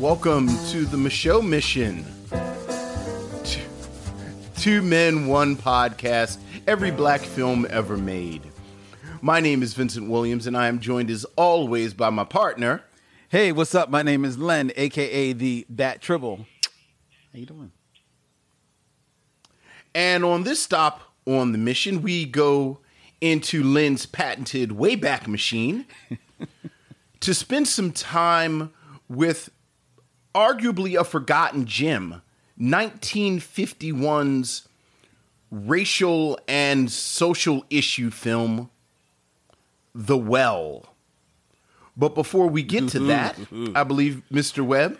Welcome to the Micheaux Mission. Two men, one podcast, every black film ever made. My name is Vincent Williams, and I am joined as always by my partner. Hey, what's up? My name is Len, a.k.a. the Bat Tribble. How you doing? And on this stop on the mission, we go into Len's patented Wayback Machine to spend some time with arguably a forgotten gem, 1951's racial and social issue film, The Well. But before we get to that, I believe, Mr. Webb.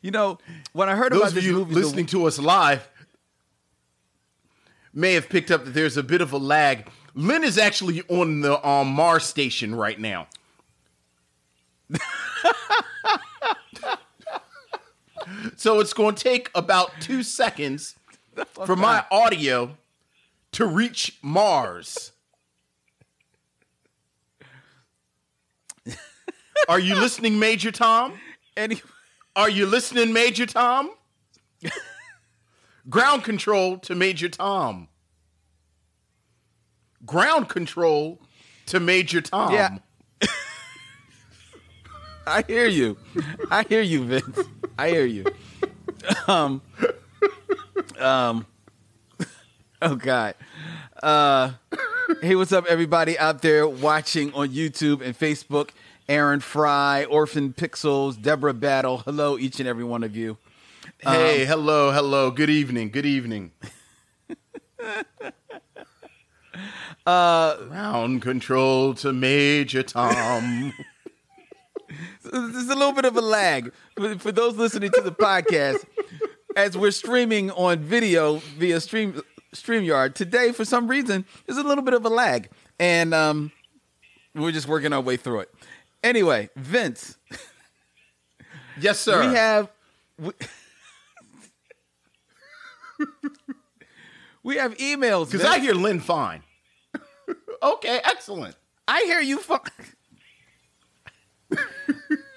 You know, when I heard those about this movie... Those of you listening to us live may have picked up that there's a bit of a lag. Lynn is actually on the Mars station right now. So it's going to take about 2 seconds for my audio to reach Mars. Are you listening, Major Tom? Are you listening, Major Tom? Ground control to Major Tom. Ground control to Major Tom. Yeah. I hear you, Vince. I hear you. Oh, God. Hey, what's up, everybody out there watching on YouTube and Facebook? Aaron Fry, Orphan Pixels, Deborah Battle. Hello, each and every one of you. Hey, hello. Good evening. Round control to Major Tom. There's a little bit of a lag. For those listening to the podcast, as we're streaming on video via StreamYard, today, for some reason, there's a little bit of a lag. And we're just working our way through it. Anyway, Vince. Yes, sir. We have emails. Because I hear Lynn fine. Okay, excellent. I hear you fine.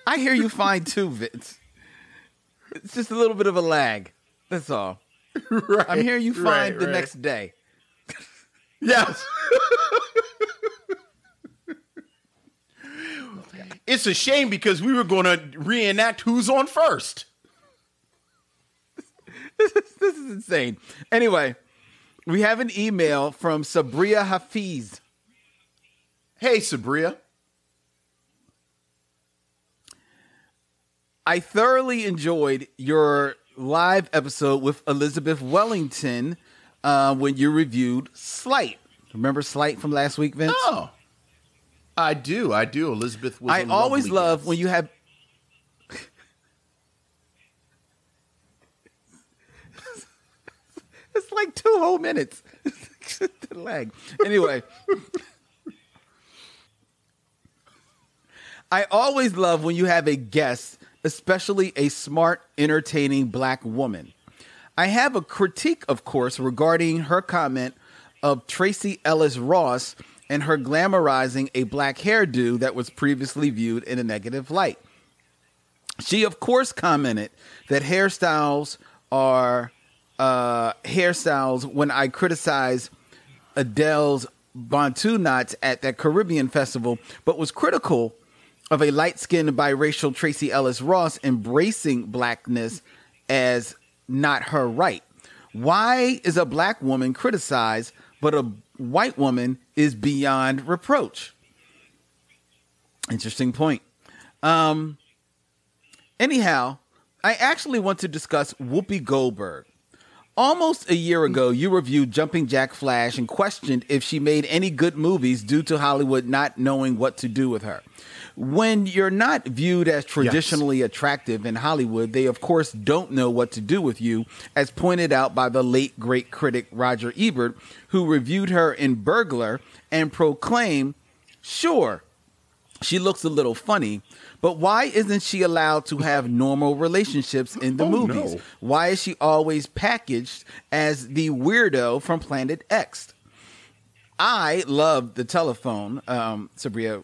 I hear you fine too, Vince. It's just a little bit of a lag. That's all. Right, I'm hearing you fine the next day. Yes. It's a shame because we were going to reenact who's on first. This is insane. Anyway, we have an email from Sabrya Hafiz. Hey, Sabrya. I thoroughly enjoyed your live episode with Elizabeth Wellington when you reviewed Slight. Remember Slight from last week, Vince? Oh, I do. Elizabeth was I always love guest. When you have... It's like 2 whole minutes. The lag. Anyway. I always love when you have a guest... especially a smart, entertaining black woman. I have a critique, of course, regarding her comment of Tracee Ellis Ross and her glamorizing a black hairdo that was previously viewed in a negative light. She, of course, commented that hairstyles are hairstyles when I criticize Adele's Bantu knots at that Caribbean festival, but was critical of a light-skinned biracial Tracee Ellis Ross embracing blackness as not her right. Why is a black woman criticized, but a white woman is beyond reproach? Interesting point. Anyhow, I actually want to discuss Whoopi Goldberg. Almost a year ago, you reviewed Jumping Jack Flash and questioned if she made any good movies due to Hollywood not knowing what to do with her. When you're not viewed as traditionally attractive in Hollywood, they, of course, don't know what to do with you, as pointed out by the late great critic Roger Ebert, who reviewed her in Burglar and proclaimed, "Sure, she looks a little funny, but why isn't she allowed to have normal relationships in the movies? No. Why is she always packaged as the weirdo from Planet X?" I loved The Telephone, Sabrya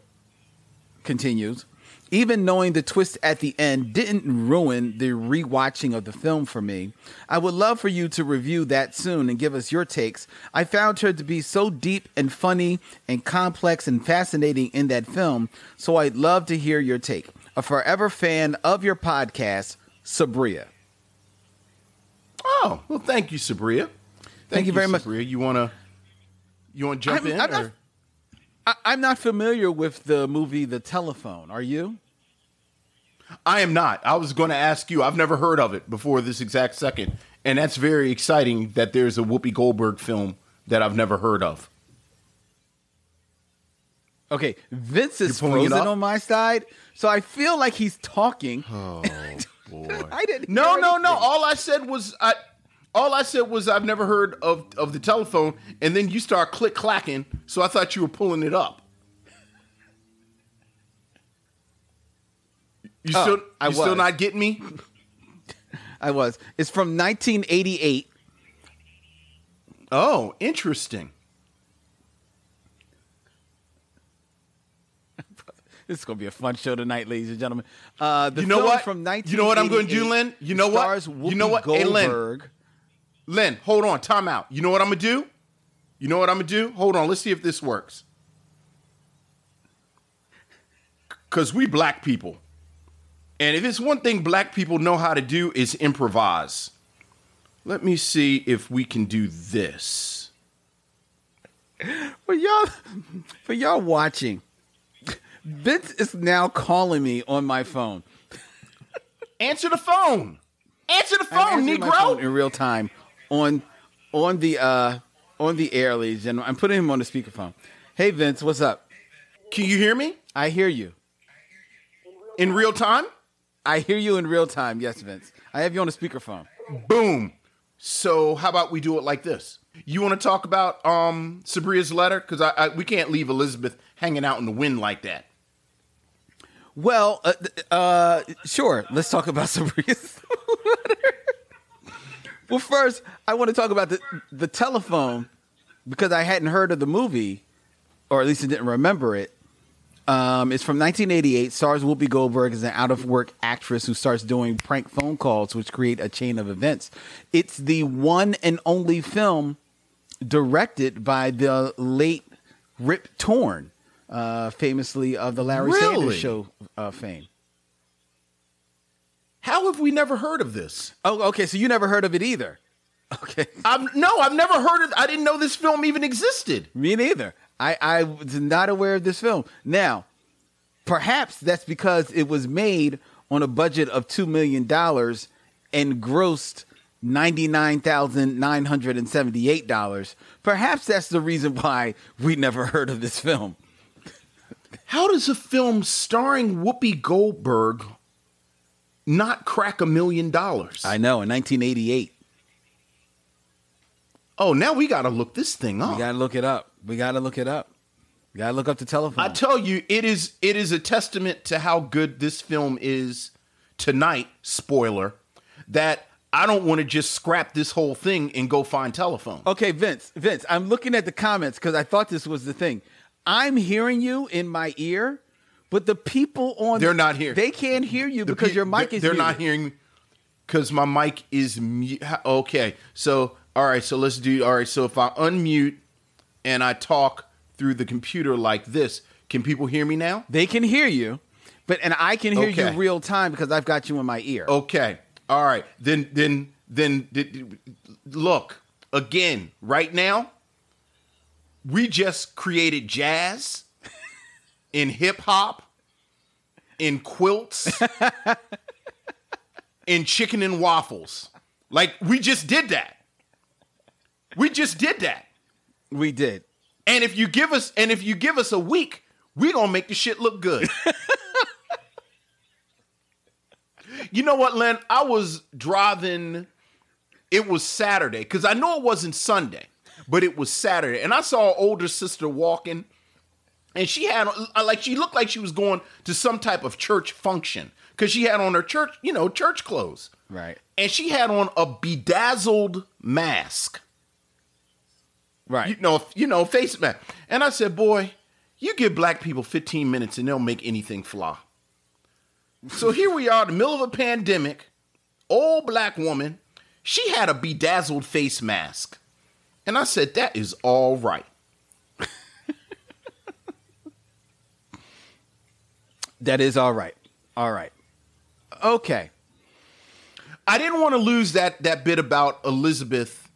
continues. Even knowing the twist at the end didn't ruin the rewatching of the film for me. I would love for you to review that soon and give us your takes. I found her to be so deep and funny and complex and fascinating in that film, so I'd love to hear your take. A forever fan of your podcast, Sabrya. Oh, well, thank you, Sabrya. Thank you very much. Sabrya, you want to jump in? I'm not familiar with the movie The Telephone. Are you? I am not. I was going to ask you. I've never heard of it before this exact second. And that's very exciting that there's a Whoopi Goldberg film that I've never heard of. Okay. Vince is frozen on my side. So I feel like he's talking. Oh, boy. I didn't. No. All I said was I've never heard of The Telephone, and then you start click-clacking, so I thought you were pulling it up. You still not getting me? I was. It's from 1988. Oh, interesting. This is going to be a fun show tonight, ladies and gentlemen. You know what I'm going to do, Lynn? You know what? Hey, Lynn. Lynn, hold on. Time out. You know what I'm going to do? Hold on. Let's see if this works. Because we black people. And if it's one thing black people know how to do is improvise. Let me see if we can do this. For y'all watching, Vince is now calling me on my phone. Answer the phone, Negro. My phone in real time on the air, ladies and I'm putting him on the speakerphone. Hey, Vince, what's up? Can you hear me? I hear you. In real time? I hear you in real time. Yes, Vince. I have you on the speakerphone. Boom. So how about we do it like this? You want to talk about Sabrya's letter? Because we can't leave Elizabeth hanging out in the wind like that. Well, sure. Let's talk about Sabrya's letter. Well, first, I want to talk about the telephone because I hadn't heard of the movie, or at least I didn't remember it. It's from 1988. Stars Whoopi Goldberg as an out-of-work actress who starts doing prank phone calls, which create a chain of events. It's the one and only film directed by the late Rip Torn, famously of the Larry Sanders Show fame. How have we never heard of this? Oh, okay. So you never heard of it either. Okay. I've never heard of. I didn't know this film even existed. Me neither. I was not aware of this film. Now, perhaps that's because it was made on a budget of $2 million and grossed $99,978. Perhaps that's the reason why we never heard of this film. How does a film starring Whoopi Goldberg not crack $1 million? I know, in 1988. Oh, now we got to look this thing up. We got to look it up. We got to look up The Telephone. I tell you, it is a testament to how good this film is tonight, spoiler, that I don't want to just scrap this whole thing and go find Telephone. Okay, Vince, I'm looking at the comments because I thought this was the thing. I'm hearing you in my ear, but the people on... They're not here. They can't hear you because your mic is... They're muted. Not hearing me because my mic is... Okay, so... All right, so if I unmute and I talk through the computer like this, can people hear me now? They can hear you, and I can hear you real time because I've got you in my ear. Okay. All right. Then look, again, right now, we just created jazz in hip hop, in quilts, in chicken and waffles. Like, we just did that. We did. And if you give us a week, we're going to make the shit look good. You know what, Len? I was driving. It was Saturday because I know it wasn't Sunday, but it was Saturday. And I saw an older sister walking and she looked like she was going to some type of church function because she had on her church clothes. Right. And she had on a bedazzled mask. Right. You know, face mask. And I said, boy, you give black people 15 minutes and they'll make anything fly. So here we are in the middle of a pandemic. Old black woman. She had a bedazzled face mask. And I said, that is all right. That is all right. All right. Okay. I didn't want to lose that bit about Elizabeth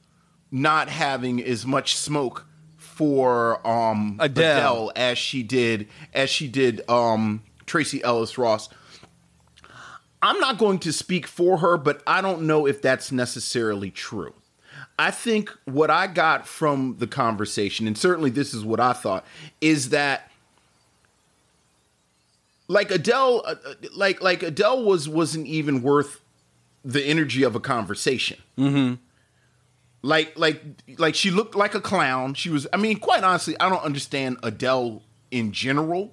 not having as much smoke for Adele as she did Tracee Ellis Ross. I'm not going to speak for her, but I don't know if that's necessarily true. I think what I got from the conversation, and certainly this is what I thought, is that Adele wasn't even worth the energy of a conversation. Mm-hmm. Like she looked like a clown. She was. I mean, quite honestly, I don't understand Adele in general.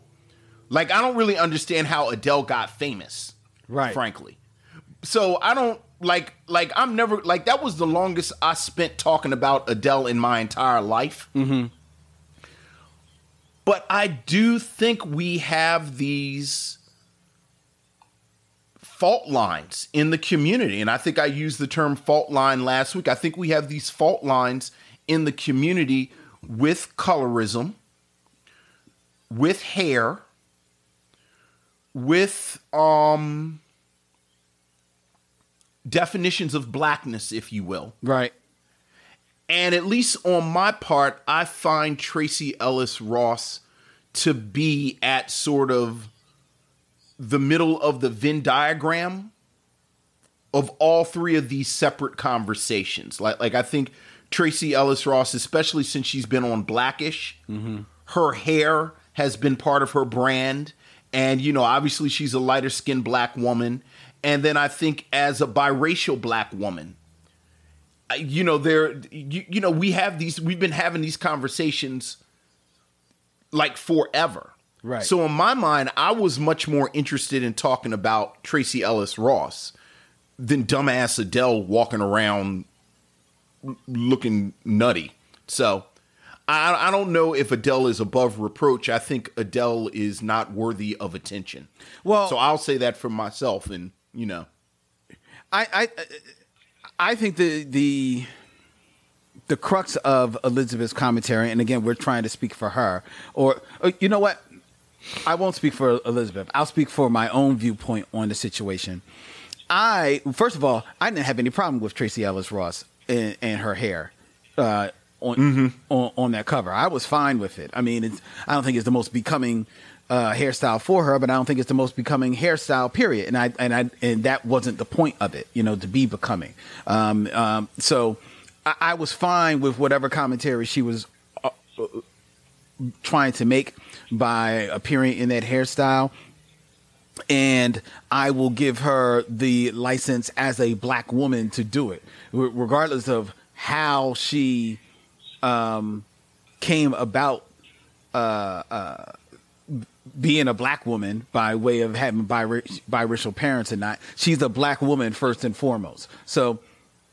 Like, I don't really understand how Adele got famous. Right. Frankly. So I don't like I'm never like that was the longest I spent talking about Adele in my entire life. Mm-hmm. But I do think we have these fault lines in the community. And I think I used the term fault line last week. I think we have these fault lines in the community with colorism, with hair, with definitions of blackness, if you will. Right. And at least on my part, I find Tracee Ellis Ross to be at sort of the middle of the Venn diagram of all three of these separate conversations. Like I think Tracee Ellis Ross, especially since she's been on Blackish, mm-hmm. her hair has been part of her brand. And, you know, obviously she's a lighter skinned black woman. And then I think as a biracial black woman, you know, we've been having these conversations like forever. Right. So in my mind, I was much more interested in talking about Tracee Ellis Ross than dumbass Adele walking around looking nutty. So I don't know if Adele is above reproach. I think Adele is not worthy of attention. Well, so I'll say that for myself. And, you know, I think the crux of Elizabeth's commentary, and again, we're trying to speak for her, or you know what? I won't speak for Elizabeth. I'll speak for my own viewpoint on the situation. First of all, I didn't have any problem with Tracee Ellis Ross and her hair on that cover. I was fine with it. I mean, I don't think it's the most becoming hairstyle for her, but I don't think it's the most becoming hairstyle, period. And that wasn't the point of it, you know, to be becoming. So I was fine with whatever commentary she was trying to make by appearing in that hairstyle. And I will give her the license as a black woman to do it, regardless of how she came about being a black woman by way of having biracial parents or not. She's a black woman first and foremost. So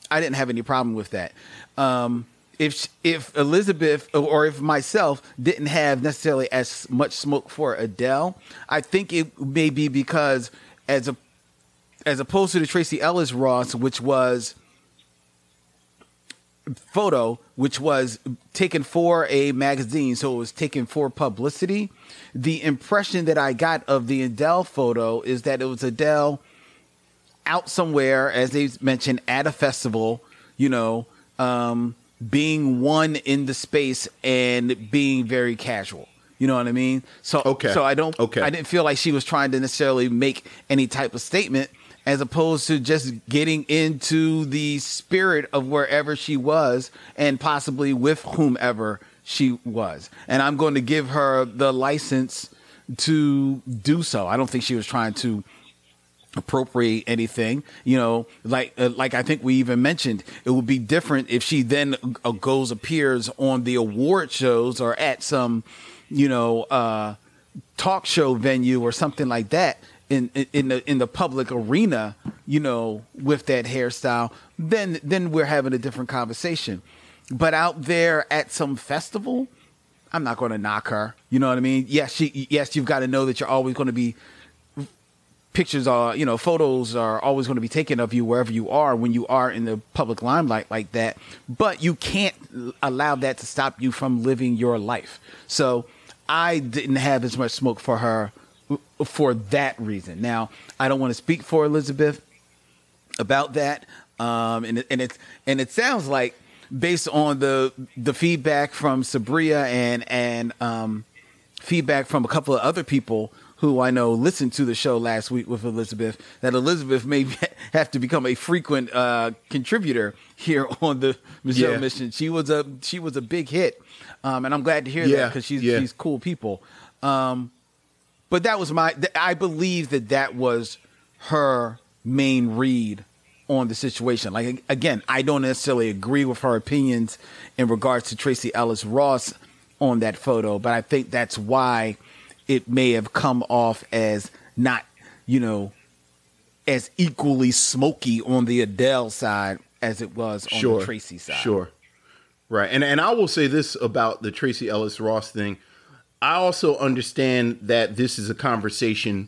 I didn't have any problem with that. If Elizabeth or if myself didn't have necessarily as much smoke for Adele, I think it may be because as opposed to the Tracee Ellis Ross, which was taken for a magazine, so it was taken for publicity. The impression that I got of the Adele photo is that it was Adele out somewhere, as they mentioned, at a festival, you know, being one in the space and being very casual. You know what I mean? So, okay. I didn't feel like she was trying to necessarily make any type of statement, as opposed to just getting into the spirit of wherever she was and possibly with whomever she was. And I'm going to give her the license to do so. I don't think she was trying to appropriate anything, you know, like I think we even mentioned, it would be different if she then appears on the award shows or at some, you know, talk show venue or something like that in the public arena, you know, with that hairstyle, then we're having a different conversation. But out there at some festival, I'm not going to knock her. You know what I mean? Yes, you've got to know that you're always going to be pictures are, you know, photos are always going to be taken of you wherever you are when you are in the public limelight like that. But you can't allow that to stop you from living your life. So I didn't have as much smoke for her for that reason. Now, I don't want to speak for Elizabeth about that. And it sounds like, based on the feedback from Sabrya and feedback from a couple of other people who I know listened to the show last week with Elizabeth, that Elizabeth may have to become a frequent contributor here on the Micheaux Mission. She was a big hit, and I'm glad to hear that, because she's cool people. But that was I believe that was her main read on the situation. Like, again, I don't necessarily agree with her opinions in regards to Tracee Ellis Ross on that photo, but I think that's why it may have come off as not, you know, as equally smoky on the Adele side as it was on the Tracee side. Sure. Right. And I will say this about the Tracee Ellis Ross thing. I also understand that this is a conversation.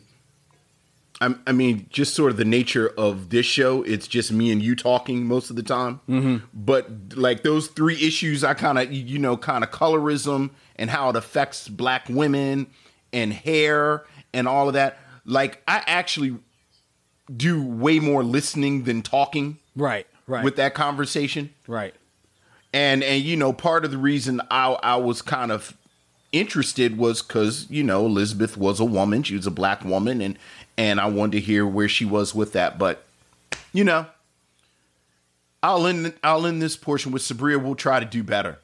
I mean, just sort of the nature of this show. It's just me and you talking most of the time. Mm-hmm. But like those three issues, I kind of colorism and how it affects black women and hair and all of that. Like, I actually do way more listening than talking. Right. With that conversation. Right. And you know, part of the reason I was kind of interested was because, you know, Elizabeth was a woman. She was a black woman, and I wanted to hear where she was with that. But, you know, I'll end this portion with Sabrya. We'll try to do better.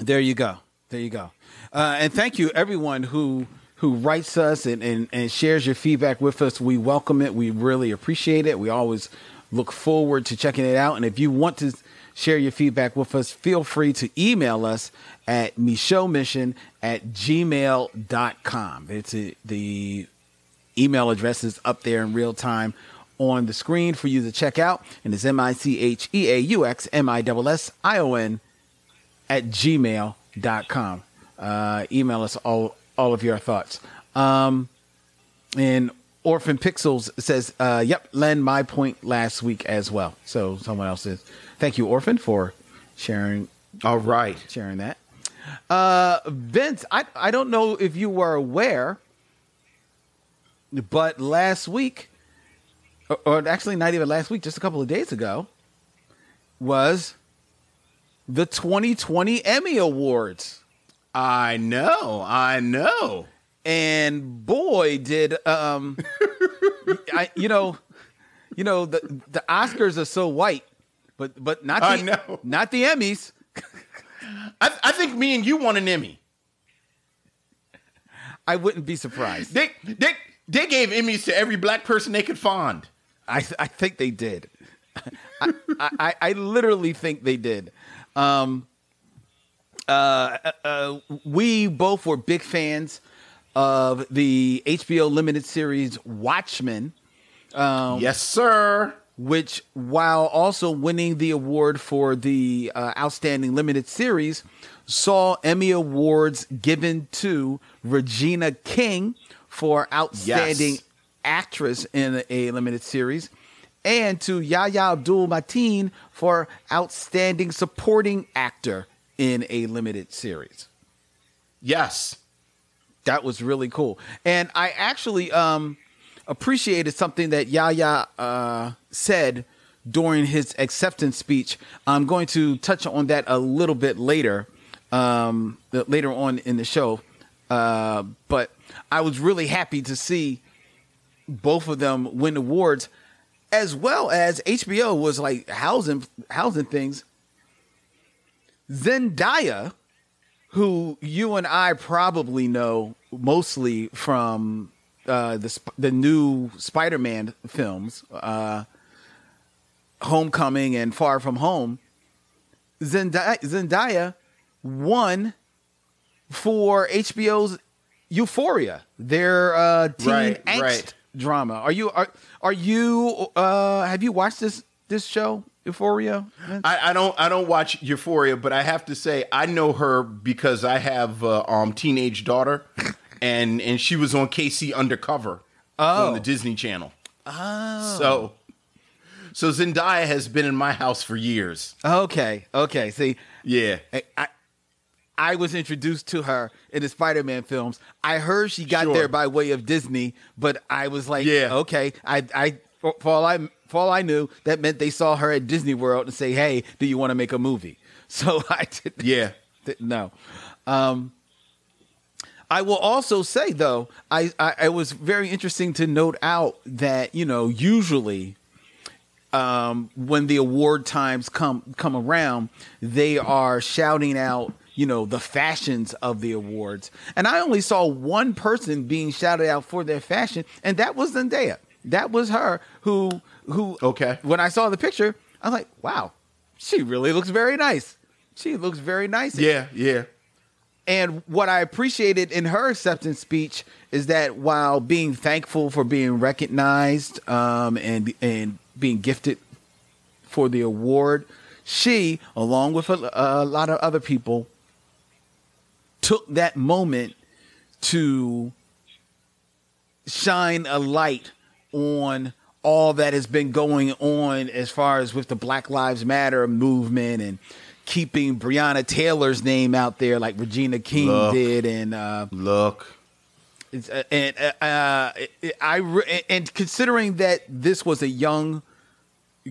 There you go. And thank you, everyone who writes us and shares your feedback with us. We welcome it. We really appreciate it. We always look forward to checking it out. And if you want to share your feedback with us, feel free to email us at michouxmission@gmail.com. The email address is up there in real time on the screen for you to check out. And it's michouxmission@gmail.com. Email us all of your thoughts. And Orphan Pixels says, yep, Len, my point last week as well. So someone else is. Thank you, Orphan, for sharing. All right. Sharing that. Vince, I don't know if you were aware, but last week, or actually not even last week, just a couple of days ago, was the 2020 Emmy Awards. I know. And boy, did you know the Oscars are so white. But not the Emmys. I think me and you won an Emmy. I wouldn't be surprised. They gave Emmys to every black person they could find. I think they did. I literally think they did. We both were big fans of the HBO limited series Watchmen. Yes, sir. Which, while also winning the award for the Outstanding Limited Series, saw Emmy Awards given to Regina King for Outstanding Actress in a Limited Series, and to Yahya Abdul-Mateen for Outstanding Supporting Actor in a Limited Series. Yes. That was really cool. And I actually appreciated something that Yahya said during his acceptance speech. I'm going to touch on that a little bit later, later on in the show. But I was really happy to see both of them win awards, as well as HBO was like housing things. Zendaya, who you and I probably know mostly from the new Spider-Man films, Homecoming and Far From Home, Zendaya won for HBO's Euphoria, their teen angst drama. Are you have you watched this show, Euphoria? I don't watch Euphoria, but I have to say I know her because I have teenage daughter. and she was on KC Undercover on the Disney Channel. Oh, so Zendaya has been in my house for years. Okay. See, yeah, I was introduced to her in the Spider-Man films. I heard she got there by way of Disney, but I was like, okay. For all I knew, that meant they saw her at Disney World and say, hey, do you want to make a movie? So I didn't. Yeah. No. I will also say, though, it was very interesting to note out that, you know, usually when the award times come around, they are shouting out, you know, the fashions of the awards. And I only saw one person being shouted out for their fashion, and that was Zendaya. That was her who. Okay. When I saw the picture, I was like, wow, she really looks very nice. She looks very nice. Yeah. And what I appreciated in her acceptance speech is that while being thankful for being recognized and being gifted for the award, she, along with a lot of other people, took that moment to shine a light on all that has been going on as far as with the Black Lives Matter movement and keeping Breonna Taylor's name out there like Regina King did. And and considering that this was a young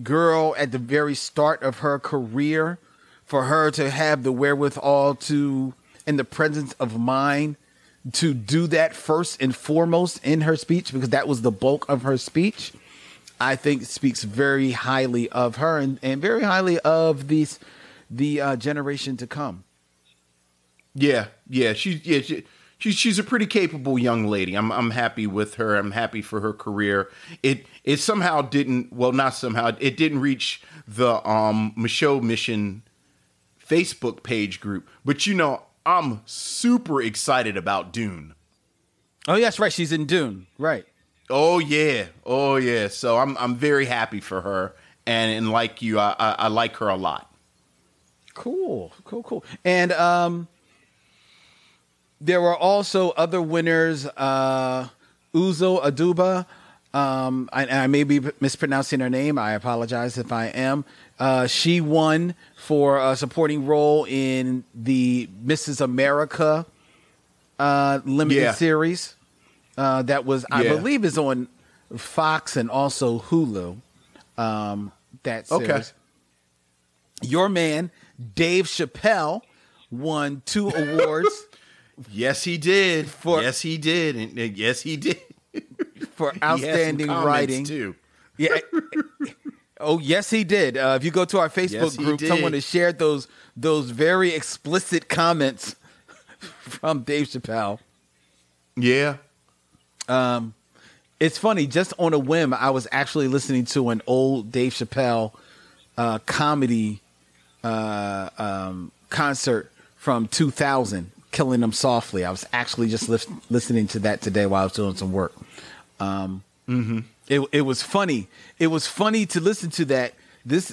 girl at the very start of her career, for her to have the wherewithal to and the presence of mind to do that first and foremost in her speech, because that was the bulk of her speech, I think speaks very highly of her and very highly of the generation to come. Yeah. She's a pretty capable young lady. I'm happy with her. I'm happy for her career. It somehow didn't. Well, not somehow. It didn't reach the Micheaux Mission Facebook page group, but you know, I'm super excited about Dune. Oh, yes, right. She's in Dune, right? Oh yeah. So I'm very happy for her, and like you, I like her a lot. Cool. And there were also other winners. Uzo Aduba. I may be mispronouncing her name. I apologize if I am. She won for a supporting role in the Mrs. America limited series that was, I believe, is on Fox and also Hulu. That series. Okay. Your man, Dave Chappelle, won 2 awards. Yes, he did. Yes, he did. For outstanding writing. Too. Yeah. Oh, yes, he did. If you go to our Facebook group, someone has shared those very explicit comments from Dave Chappelle. Yeah. It's funny. Just on a whim, I was actually listening to an old Dave Chappelle comedy concert from 2000, Killing Them Softly. I was actually just listening to that today while I was doing some work. It was funny. It was funny to listen to that. This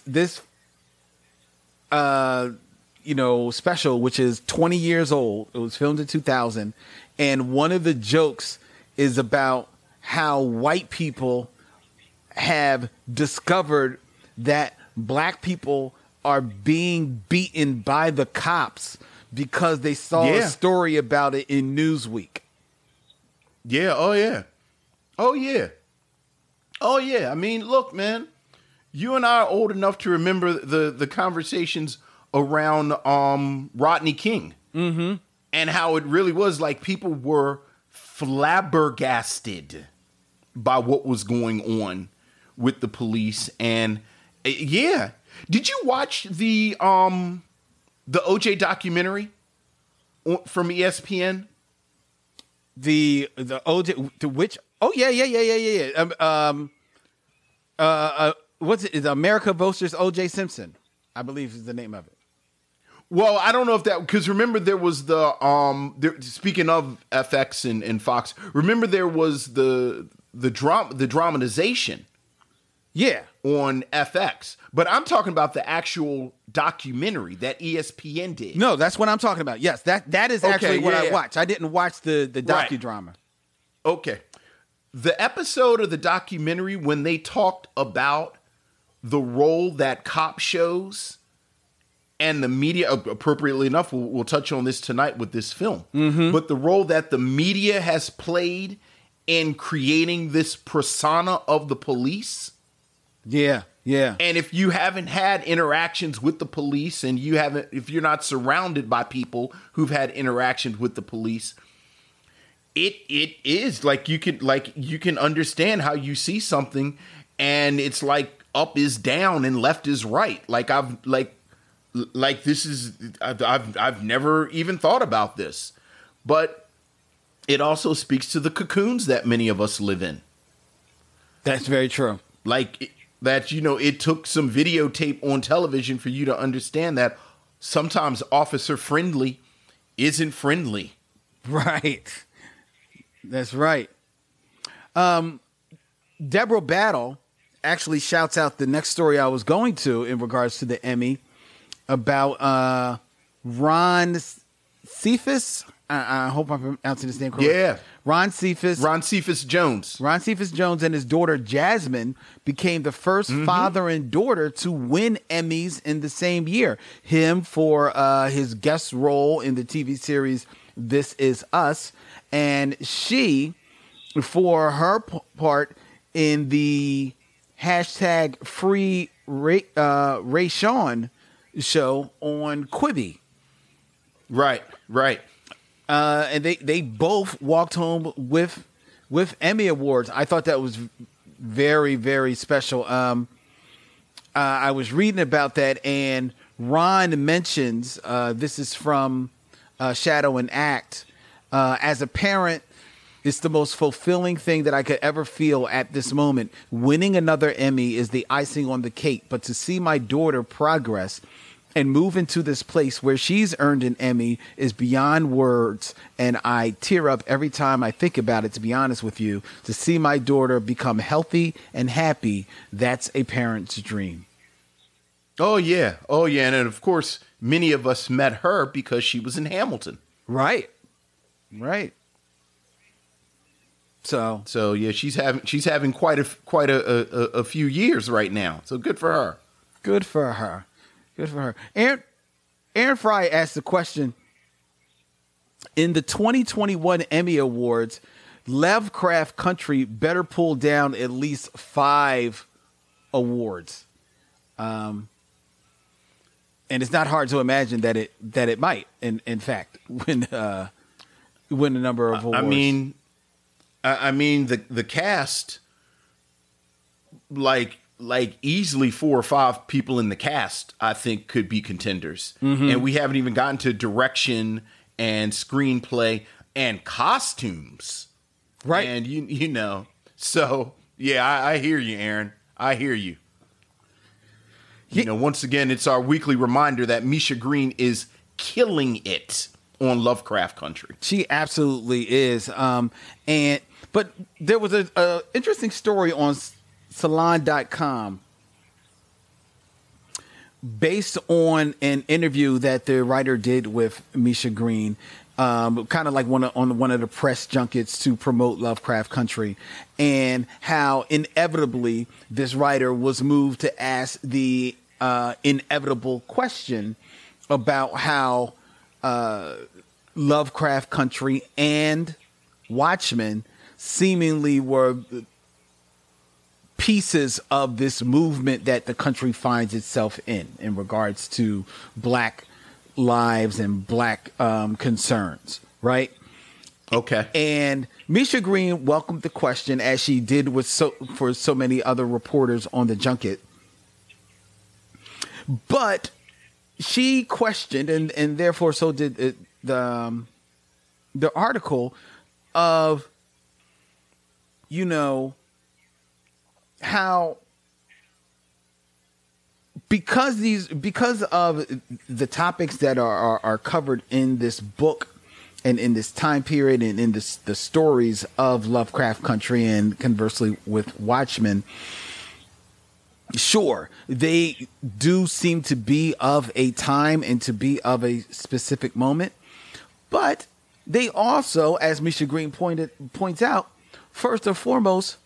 special, which is 20 years old. It was filmed in 2000. And one of the jokes is about how white people have discovered that black people are being beaten by the cops because they saw a story about it in Newsweek. Yeah. Oh yeah. I mean, look, man, you and I are old enough to remember the conversations around Rodney King and how it really was like people were flabbergasted by what was going on with the police. And did you watch the OJ documentary from ESPN? The OJ to which? Oh yeah. What's it? Is America Boasters O.J. Simpson? I believe is the name of it. Well, I don't know if that, because remember there was the speaking of FX and Fox. Remember there was the dramatization Yeah. On FX. But I'm talking about the actual documentary that ESPN did. No, that's what I'm talking about. Yes, that is actually what I watched. I didn't watch the docudrama. Right. Okay. The episode of the documentary when they talked about the role that cop shows and the media, appropriately enough, we'll touch on this tonight with this film, mm-hmm. but the role that the media has played in creating this persona of the police. Yeah, yeah. And if you haven't had interactions with the police and if you're not surrounded by people who've had interactions with the police, it is like you can understand how you see something and it's like up is down and left is right. Like I've never even thought about this, but it also speaks to the cocoons that many of us live in. That's very true. It took some videotape on television for you to understand that sometimes officer friendly isn't friendly. Right. That's right. Deborah Battle actually shouts out the next story I was going to in regards to the Emmy about Ron Cephas. I hope I'm pronouncing his name correctly. Yeah. Ron Cephas Jones. Ron Cephas Jones and his daughter Jasmine became the first mm-hmm. father and daughter to win Emmys in the same year. Him for his guest role in the TV series This Is Us, and she for her part in the hashtag Free Ray Sean show on Quibi. Right. And they both walked home with Emmy Awards. I thought that was very, very special. I was reading about that, and Ron mentions this is from Shadow and Act. As a parent, it's the most fulfilling thing that I could ever feel at this moment. Winning another Emmy is the icing on the cake, but to see my daughter progress and move into this place where she's earned an Emmy is beyond words. And I tear up every time I think about it, to be honest with you. To see my daughter become healthy and happy, that's a parent's dream. Oh, yeah. Oh, yeah. And of course, many of us met her because she was in Hamilton. Right. So yeah, she's having quite a few years right now. So good for her. Aaron Fry asked the question, in the 2021 Emmy Awards, Lovecraft Country better pull down at least 5 awards. And it's not hard to imagine that it might, in fact, win a number of awards. I mean the cast, like easily 4 or 5 people in the cast, I think, could be contenders. Mm-hmm. And we haven't even gotten to direction and screenplay and costumes. Right. And you know, so yeah, I hear you, Aaron. I hear you. You know, once again, it's our weekly reminder that Misha Green is killing it on Lovecraft Country. She absolutely is. But there was an interesting story on Salon.com based on an interview that the writer did with Misha Green, kind of like one of the press junkets to promote Lovecraft Country, and how inevitably this writer was moved to ask the inevitable question about how Lovecraft Country and Watchmen seemingly were pieces of this movement that the country finds itself in regards to Black lives and Black concerns, right? Okay. And Misha Green welcomed the question, as she did with so many other reporters on the junket. But she questioned, and therefore so did the article, of, you know, how because of the topics that are covered in this book and in this time period and in this the stories of Lovecraft Country, and conversely with Watchmen, sure, they do seem to be of a time and to be of a specific moment, but they also, as Misha Green points out, first and foremost,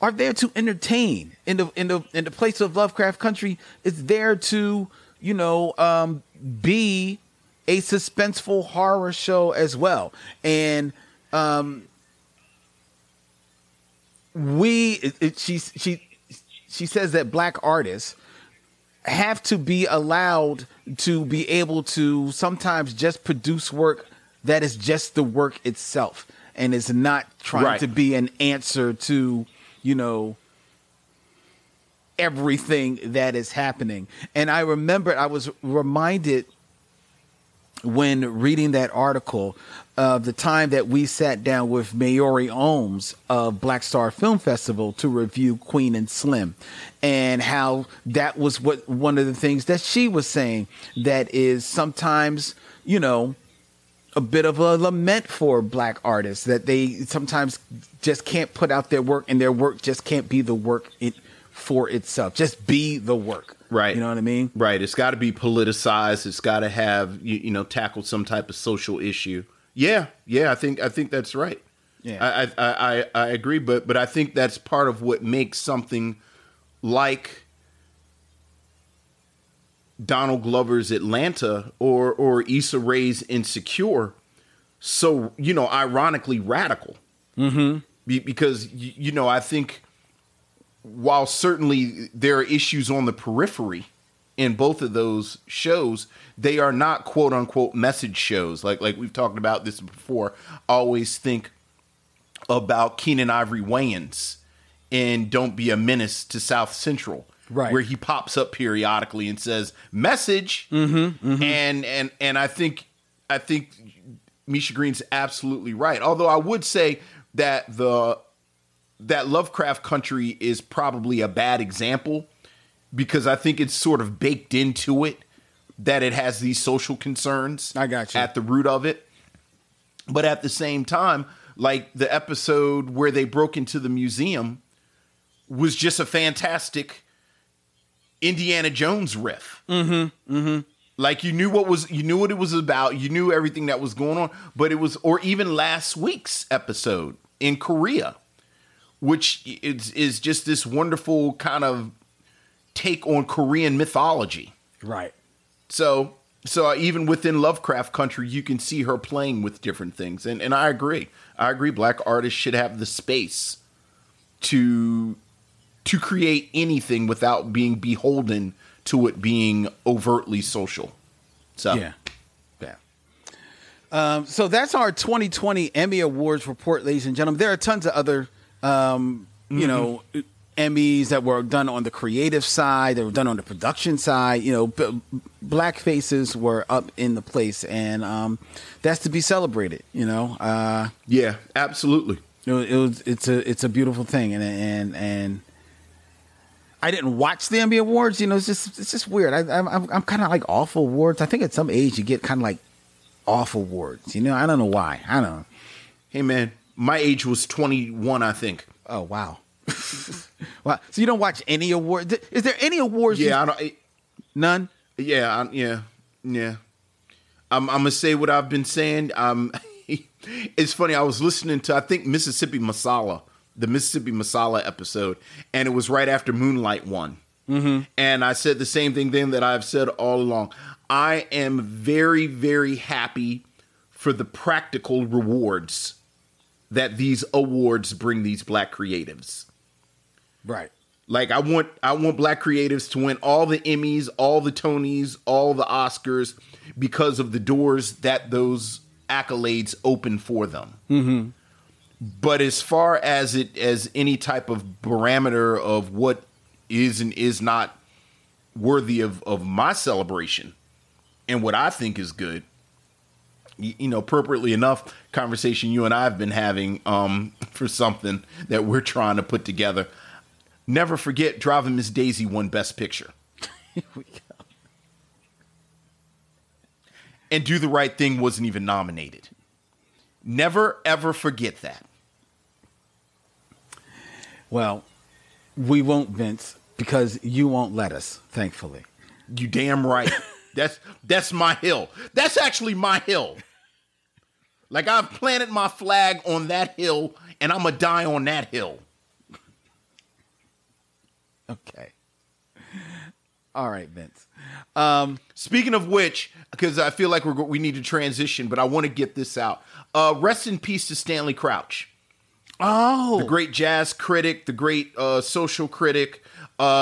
are there to entertain. In the place of Lovecraft Country, it's there to, be a suspenseful horror show as well. And she says that black artists have to be allowed to be able to sometimes just produce work that is just the work itself, and is not trying to be an answer to, everything that is happening. And I was reminded when reading that article of the time that we sat down with Maori Ohms of Black Star Film Festival to review Queen and Slim, and how that was one of the things that she was saying, that is sometimes, a bit of a lament for black artists, that they sometimes just can't put out their work, and their work just can't be the work for itself. Just be the work. Right. You know what I mean? Right. It's got to be politicized. It's got to have, tackled some type of social issue. Yeah. Yeah. I think that's right. Yeah. I agree. But I think that's part of what makes something like Donald Glover's Atlanta or Issa Rae's Insecure so ironically radical, because I think while certainly there are issues on the periphery in both of those shows, they are not quote unquote message shows. Like we've talked about this before. I always think about Keenan Ivory Wayans and Don't Be a Menace to South Central. Right. Where he pops up periodically and says message, and I think Misha Green's absolutely right. Although I would say that that Lovecraft Country is probably a bad example, because I think it's sort of baked into it that it has these social concerns. I got you. At the root of it, but at the same time, like the episode where they broke into the museum was just a fantastic Indiana Jones riff. Like you knew what it was about. You knew everything that was going on, but or even last week's episode in Korea, which is just this wonderful kind of take on Korean mythology. Right. So even within Lovecraft Country, you can see her playing with different things. And I agree. Black artists should have the space to create anything without being beholden to it being overtly social. So, yeah. So that's our 2020 Emmy Awards report, ladies and gentlemen. There are tons of other, Emmys that were done on the creative side, that were done on the production side. Black faces were up in the place, and that's to be celebrated. Yeah, absolutely. It's a beautiful thing, and I didn't watch the Emmy Awards. It's just weird. I'm kind of like off awards. I think at some age you get kind of like off awards. I don't know why. I don't know. Hey man, my age was 21, I think. Oh wow. Wow. So you don't watch any awards? Is there any awards? Yeah, I don't. None. Yeah, yeah. I'm gonna say what I've been saying. It's funny. I was listening to Mississippi Masala. The Mississippi Masala episode, and it was right after Moonlight won. And I said the same thing then that I've said all along. I am very, very happy for the practical rewards that these awards bring these black creatives. Right. Like I want black creatives to win all the Emmys, all the Tonys, all the Oscars, because of the doors that those accolades open for them. But as far as any type of parameter of what is and is not worthy of my celebration and what I think is good, appropriately enough, conversation you and I have been having for something that we're trying to put together. Never forget, Driving Miss Daisy won Best Picture. Here we go. And Do the Right Thing wasn't even nominated. Never, ever forget that. Well, we won't, Vince. Because you won't let us, thankfully. You damn right. That's my hill. That's actually my hill. Like, I've planted my flag on that hill, and I'm going to die on that hill. Okay. All right, Vince. Speaking of which, because I feel like we need to transition, but I want to get this out. Rest in peace to Stanley Crouch. Oh. The great jazz critic, the great social critic,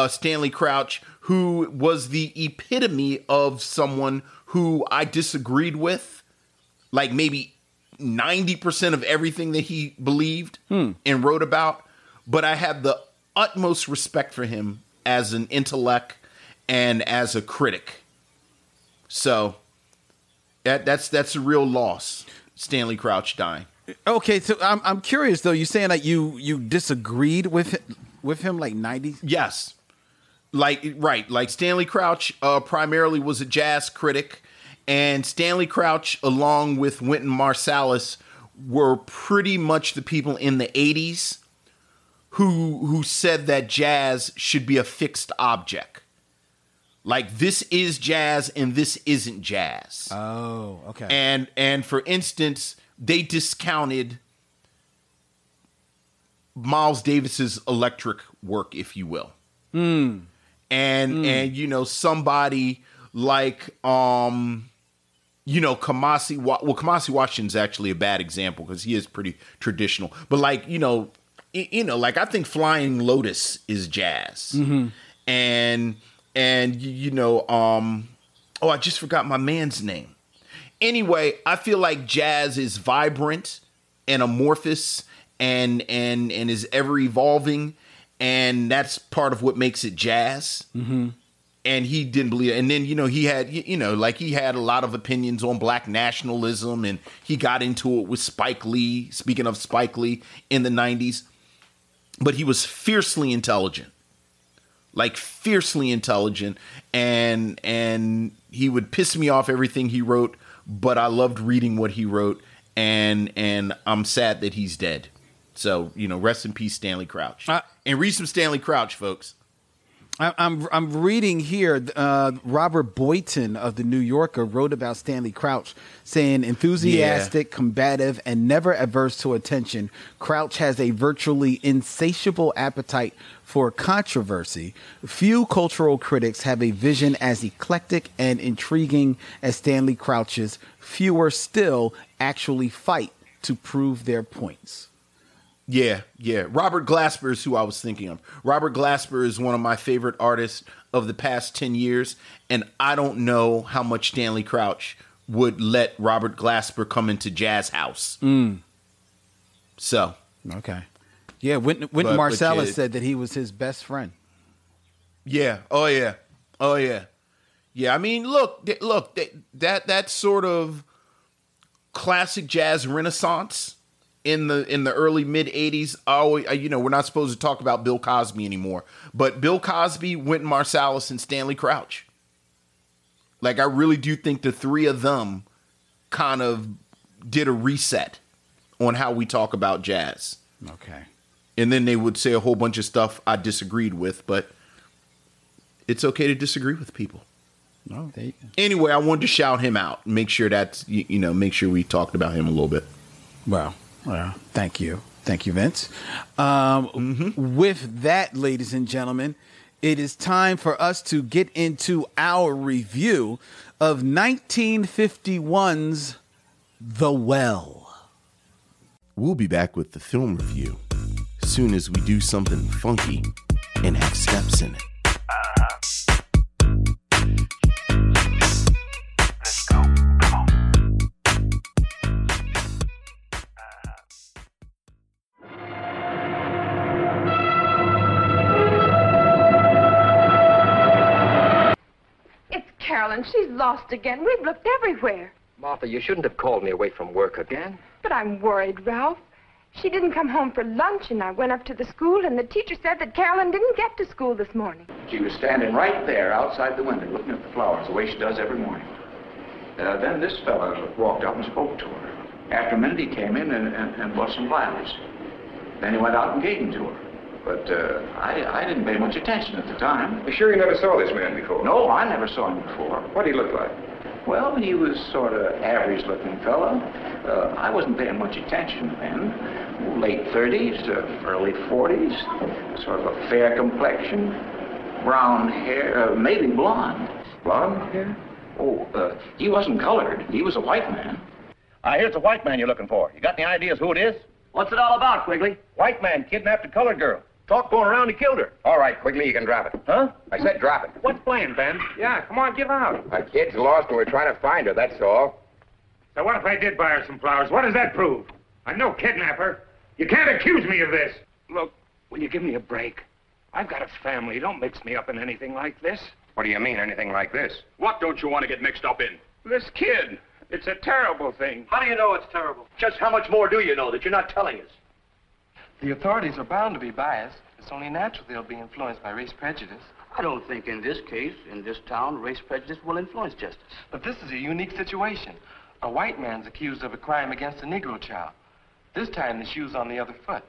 Stanley Crouch, who was the epitome of someone who I disagreed with, like maybe 90% of everything that he believed and wrote about. But I had the utmost respect for him as an intellect and as a critic. So that's a real loss, Stanley Crouch dying. Okay, so I'm curious though. You're saying like you disagreed with him like 90? Yes. Like, right. Like Stanley Crouch primarily was a jazz critic, and Stanley Crouch along with Wynton Marsalis were pretty much the people in the 80s who said that jazz should be a fixed object. Like, this is jazz and this isn't jazz. Oh, okay. And for instance, they discounted Miles Davis's electric work, if you will. And you know, somebody like you know, Kamasi Washington's actually a bad example because he is pretty traditional, but like, you know, like I think Flying Lotus is jazz. Mm-hmm. And you know, oh, I just forgot my man's name. Anyway, I feel like jazz is vibrant and amorphous and is ever evolving, and that's part of what makes it jazz. Mm-hmm. And he didn't believe it. And then, you know, he had, you know, like he had a lot of opinions on black nationalism, and he got into it with Spike Lee, speaking of Spike Lee, in the 90s. But he was fiercely intelligent, like fiercely intelligent. And he would piss me off everything he wrote, but I loved reading what he wrote. And I'm sad that he's dead. So, you know, rest in peace, Stanley Crouch. And read some Stanley Crouch, folks. I'm reading here, Robert Boyton of The New Yorker wrote about Stanley Crouch, saying enthusiastic, combative, and never averse to attention, Crouch has a virtually insatiable appetite for controversy. Few cultural critics have a vision as eclectic and intriguing as Stanley Crouch's. Fewer still actually fight to prove their points. Yeah. Robert Glasper is who I was thinking of. Robert Glasper is one of my favorite artists of the past 10 years, and I don't know how much Stanley Crouch would let Robert Glasper come into Jazz House. So. Okay. Yeah, Wynton Marsalis said that he was his best friend. Yeah. Oh, yeah. Yeah, I mean, look, that sort of classic jazz renaissance in the early mid 80s, you know, we're not supposed to talk about Bill Cosby anymore, but Bill Cosby, Wynton Marsalis, and Stanley Crouch. Like, I really do think the three of them kind of did a reset on how we talk about jazz. Okay. And then they would say a whole bunch of stuff I disagreed with, but it's okay to disagree with people. No. Anyway, I wanted to shout him out, make sure we talked about him a little bit. Wow. Well, thank you, Vince. With that, ladies and gentlemen, it is time for us to get into our review of 1951's The Well. We'll be back with the film review soon as we do something funky and have steps in it. She's lost again. We've looked everywhere. Martha, you shouldn't have called me away from work again. But I'm worried, Ralph. She didn't come home for lunch, and I went up to the school, and the teacher said that Carolyn didn't get to school this morning. She was standing right there outside the window looking at the flowers, the way she does every morning. Then this fellow walked up and spoke to her. After a minute, he came in and bought some flowers. Then he went out and gave them to her. But I didn't pay much attention at the time. You're sure you never saw this man before? No, I never saw him before. What did he look like? Well, he was sort of average-looking fellow. I wasn't paying much attention then. Late 30s, early 40s. Sort of a fair complexion, brown hair, maybe blonde. Blonde hair? Oh, he wasn't colored. He was a white man. Here's the white man you're looking for. You got any ideas who it is? What's it all about, Quigley? White man kidnapped a colored girl. Talk going around, he killed her. All right, Quigley, you can drop it. Huh? I said drop it. What's playing, Ben? Yeah, come on, give out. My kid's lost and we're trying to find her, that's all. So what if I did buy her some flowers? What does that prove? I'm no kidnapper. You can't accuse me of this. Look, will you give me a break? I've got a family. Don't mix me up in anything like this. What do you mean, anything like this? What don't you want to get mixed up in? This kid. It's a terrible thing. How do you know it's terrible? Just how much more do you know that you're not telling us? The authorities are bound to be biased. It's only natural they'll be influenced by race prejudice. I don't think in this case, in this town, race prejudice will influence justice. But this is a unique situation. A white man's accused of a crime against a Negro child. This time, the shoe's on the other foot.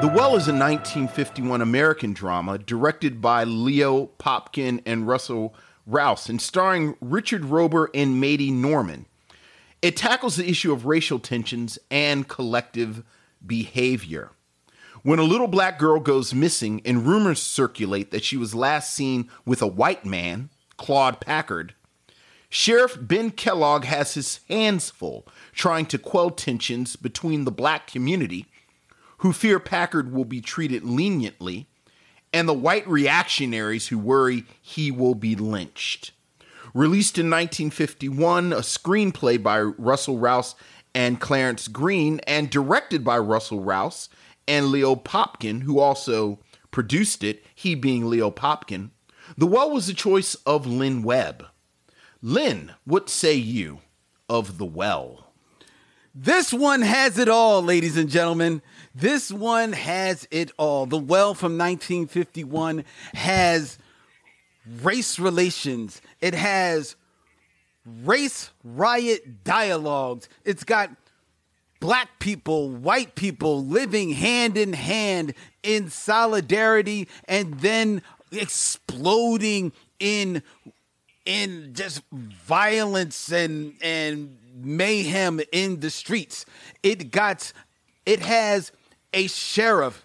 The Well is a 1951 American drama directed by Leo Popkin and Russell Rouse and starring Richard Rober and Mady Norman. It tackles the issue of racial tensions and collective behavior. When a little black girl goes missing and rumors circulate that she was last seen with a white man, Claude Packard, Sheriff Ben Kellogg has his hands full trying to quell tensions between the black community who fear Packard will be treated leniently, and the white reactionaries who worry he will be lynched. Released in 1951, a screenplay by Russell Rouse and Clarence Green, and directed by Russell Rouse and Leo Popkin, who also produced it, he being Leo Popkin, The Well was the choice of Lynn Webb. Lynn, what say you of The Well? This one has it all, ladies and gentlemen. This one has it all. The Well from 1951 has race relations. It has race riot dialogues. It's got black people, white people living hand in hand in solidarity and then exploding in just violence and mayhem in the streets. It has a sheriff,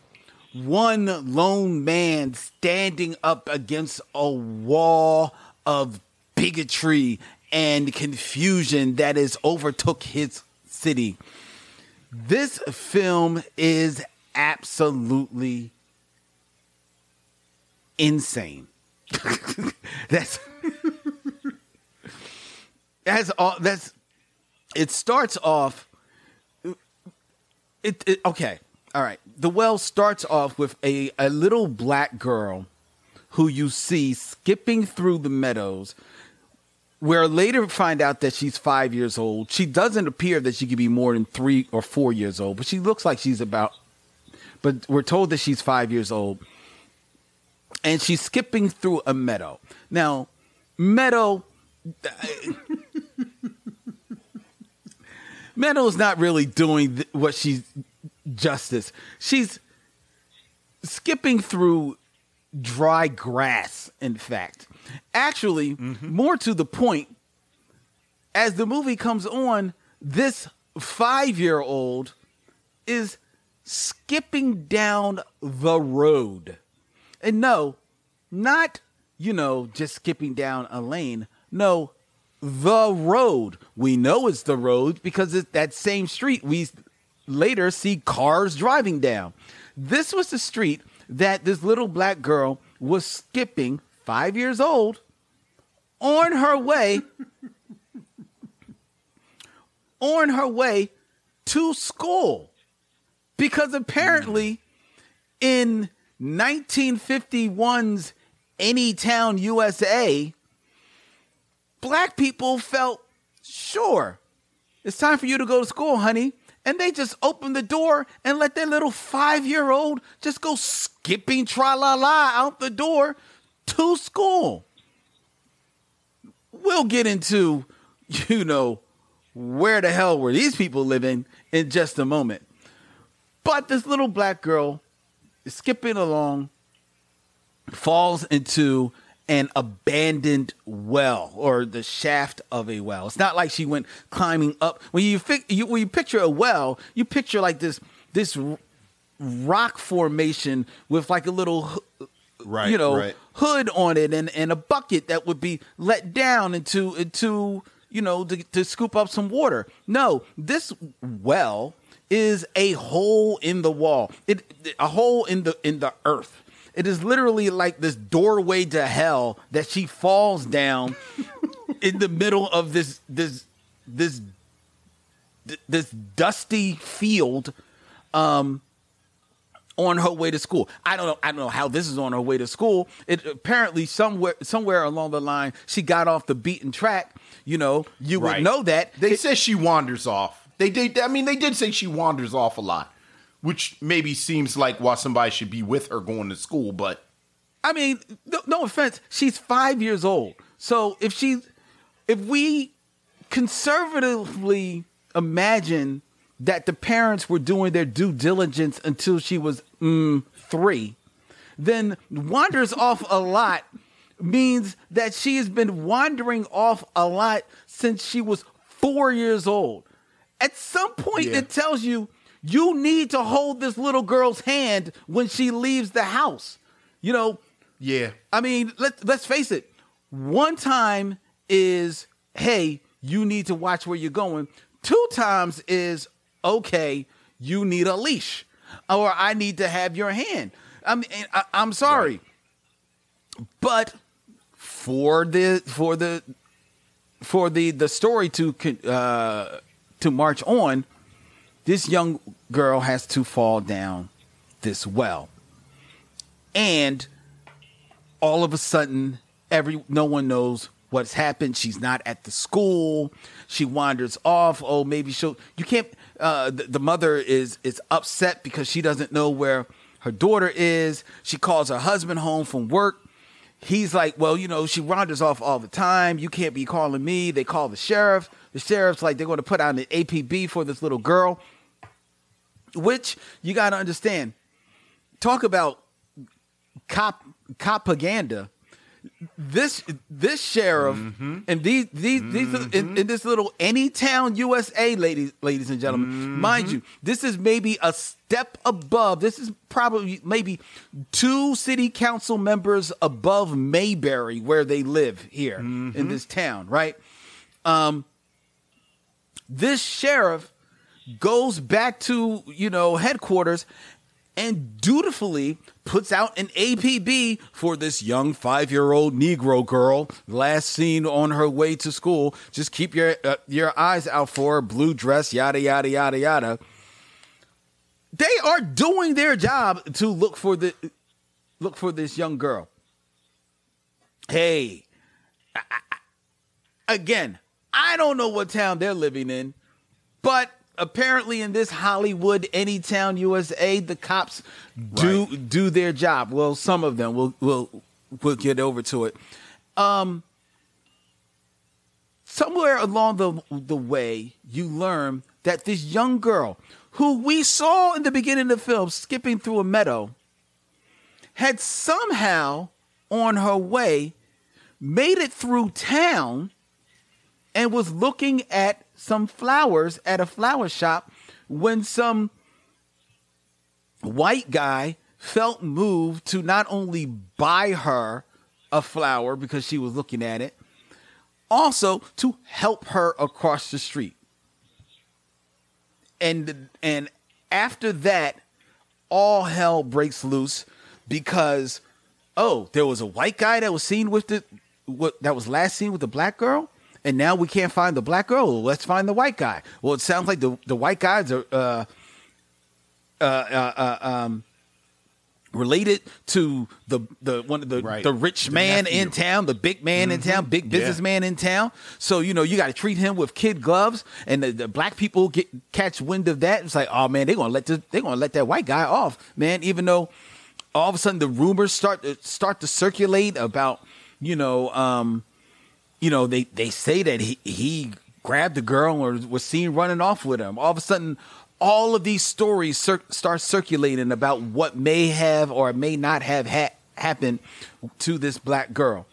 one lone man standing up against a wall of bigotry and confusion that has overtook his city. This film is absolutely insane. It starts off. Okay. All right. The Well starts off with a little black girl who you see skipping through the meadows, where later find out that she's 5 years old. She doesn't appear that she could be more than 3 or 4 years old, but she looks like she's about. But we're told that she's 5 years old, and she's skipping through a meadow. Now, Meadow's not really doing what she's justice. She's skipping through dry grass, in fact. Actually, more to the point, as the movie comes on, this 5-year-old is skipping down the road. And no, not, just skipping down a lane. No, the road. We know it's the road because it's that same street we later see cars driving down. This was the street that this little black girl was skipping, 5 years old, on her way to school. Because apparently in 1951's Anytown, USA, black people felt, sure, it's time for you to go to school, honey. And they just opened the door and let their little 5-year-old just go skipping tra-la-la out the door to school. We'll get into, where the hell were these people living in just a moment. But this little black girl is skipping along, falls into an abandoned well, or the shaft of a well. It's not like she went climbing up. When you picture a well, you picture like this rock formation with like a little hood on it and a bucket that would be let down into to scoop up some water. No, this well is a hole in the wall. A hole in the earth. It is literally like this doorway to hell that she falls down in the middle of this dusty field on her way to school. I don't know how this is on her way to school. It apparently somewhere along the line she got off the beaten track. Would know that. They say she wanders off. They did. I mean, they did say she wanders off a lot. Which maybe seems like why somebody should be with her going to school, but... I mean, no offense, she's 5 years old. So if we conservatively imagine that the parents were doing their due diligence until she was three, then wanders off a lot means that she has been wandering off a lot since she was 4 years old. At some point, it tells you, you need to hold this little girl's hand when she leaves the house. Yeah. I mean, let's face it. One time is, hey, you need to watch where you're going. Two times is, okay, you need a leash, or I need to have your hand. I mean, I'm sorry, but for the story to march on, this young girl has to fall down this well. And all of a sudden, no one knows what's happened. She's not at the school. She wanders off. Oh, maybe you can't, the mother is upset because she doesn't know where her daughter is. She calls her husband home from work. He's like, well, she wanders off all the time. You can't be calling me. They call the sheriff. The sheriff's like, they're going to put out an APB for this little girl. Which, you got to understand, talk about copaganda. This sheriff and these in this little any town USA, ladies and gentlemen, mind you, this is maybe a step above. This is probably maybe two city council members above Mayberry, where they live here in this town, right? This sheriff goes back to, headquarters and dutifully puts out an APB for this young 5-year-old Negro girl last seen on her way to school. Just keep your eyes out for her, blue dress, yada, yada, yada, yada. They are doing their job to look for this young girl. Hey, I don't know what town they're living in, but apparently in this Hollywood, any town USA, the cops do their job. Well, some of them will get over to it. Somewhere along the way, you learn that this young girl, who we saw in the beginning of the film skipping through a meadow, had somehow on her way made it through town and was looking at some flowers at a flower shop when some white guy felt moved to not only buy her a flower because she was looking at it, also to help her across the street. And after that, all hell breaks loose because, there was a white guy that was last seen with the black girl. And now we can't find the black girl. Let's find the white guy. Well, it sounds like the white guys are related to the rich man in town, the big man in town, big businessman in town. So you got to treat him with kid gloves. And the black people catch wind of that. It's like, oh man, they're gonna let that white guy off, man. Even though all of a sudden the rumors start to circulate about. They say that he grabbed a girl or was seen running off with him. All of a sudden, all of these stories start circulating about what may have or may not have happened to this black girl,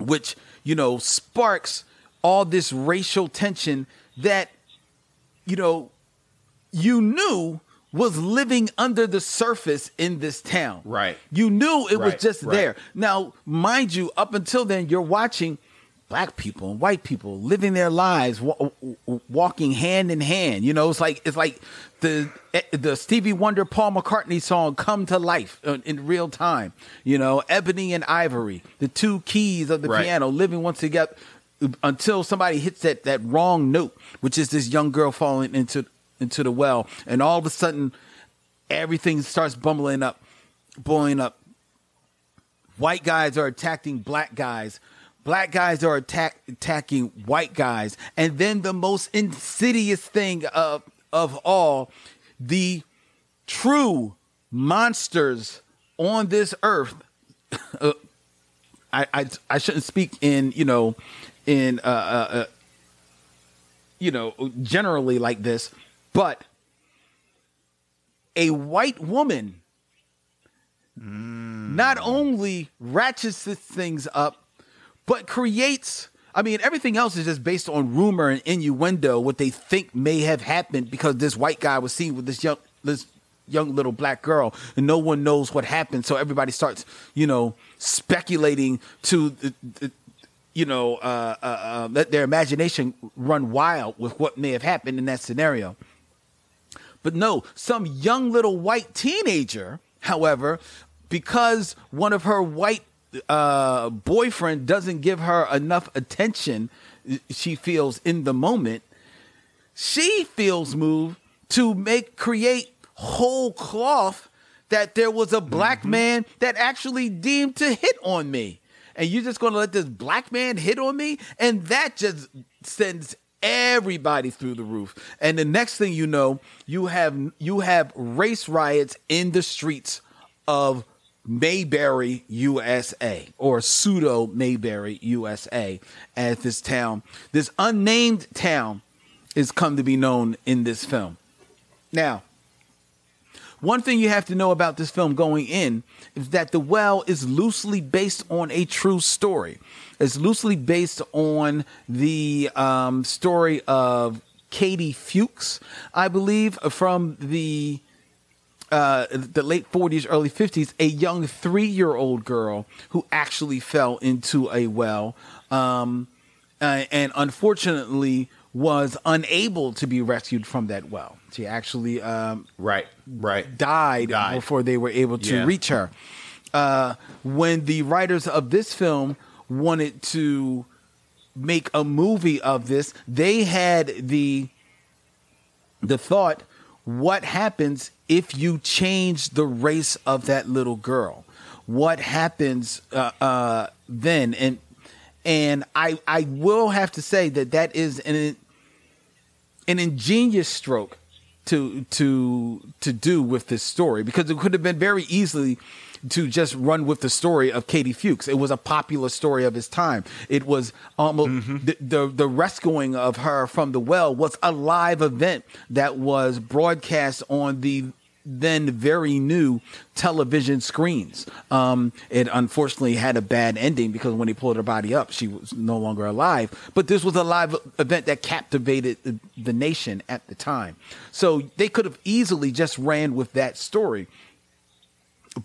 which, you know, sparks all this racial tension that, you know, you knew was living under the surface in this town. Right. You knew it was just there. Now, mind you, up until then, you're watching black people and white people living their lives, walking hand in hand. You know, it's like the Stevie Wonder, Paul McCartney song "Come to Life" in real time. You know, ebony and ivory, the two keys of the piano living once together until somebody hits that wrong note, which is this young girl falling into the well, and all of a sudden everything starts blowing up. White guys are attacking black guys. Black guys are attacking white guys. And then the most insidious thing of all, the true monsters on this earth. I shouldn't speak in generally like this, but a white woman not only ratchets things up, but creates, I mean, everything else is just based on rumor and innuendo, what they think may have happened because this white guy was seen with this young little black girl, and no one knows what happened. So everybody starts, you know, speculating to, let their imagination run wild with what may have happened in that scenario. But no, some young little white teenager, however, because one of her white boyfriend doesn't give her enough attention, she feels in the moment, she feels moved to create whole cloth that there was a black man that actually deemed to hit on me, and you're just going to let this black man hit on me? And that just sends everybody through the roof. And the next thing you know, you have race riots in the streets of Mayberry, USA, or pseudo Mayberry, USA, as this unnamed town is come to be known in this film. Now, one thing you have to know about this film going in is that The Well is loosely based on a true story. It's loosely based on the story of Katie Fuchs, I believe, from the late 40s, early 50s, a young 3-year-old girl who actually fell into a well and unfortunately was unable to be rescued from that well. She actually died before they were able to reach her. When the writers of this film wanted to make a movie of this, they had the thought, what happens if you change the race of that little girl? What happens then? And I will have to say that is an ingenious stroke to do with this story, because it could have been very easily to just run with the story of Katie Fuchs. It was a popular story of his time. It was almost the rescuing of her from the well was a live event that was broadcast on the then very new television screens. It unfortunately had a bad ending because when they pulled her body up, she was no longer alive. But this was a live event that captivated the nation at the time. So they could have easily just ran with that story.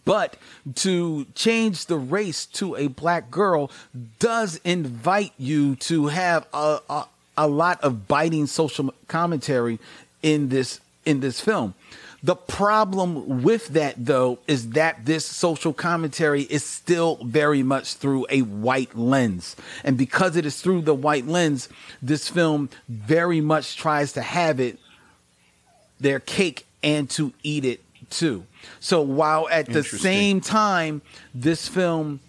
But to change the race to a black girl does invite you to have a lot of biting social commentary in this film. The problem with that, though, is that this social commentary is still very much through a white lens. And because it is through the white lens, this film very much tries to have it their cake and to eat it too. So while at the same time, this film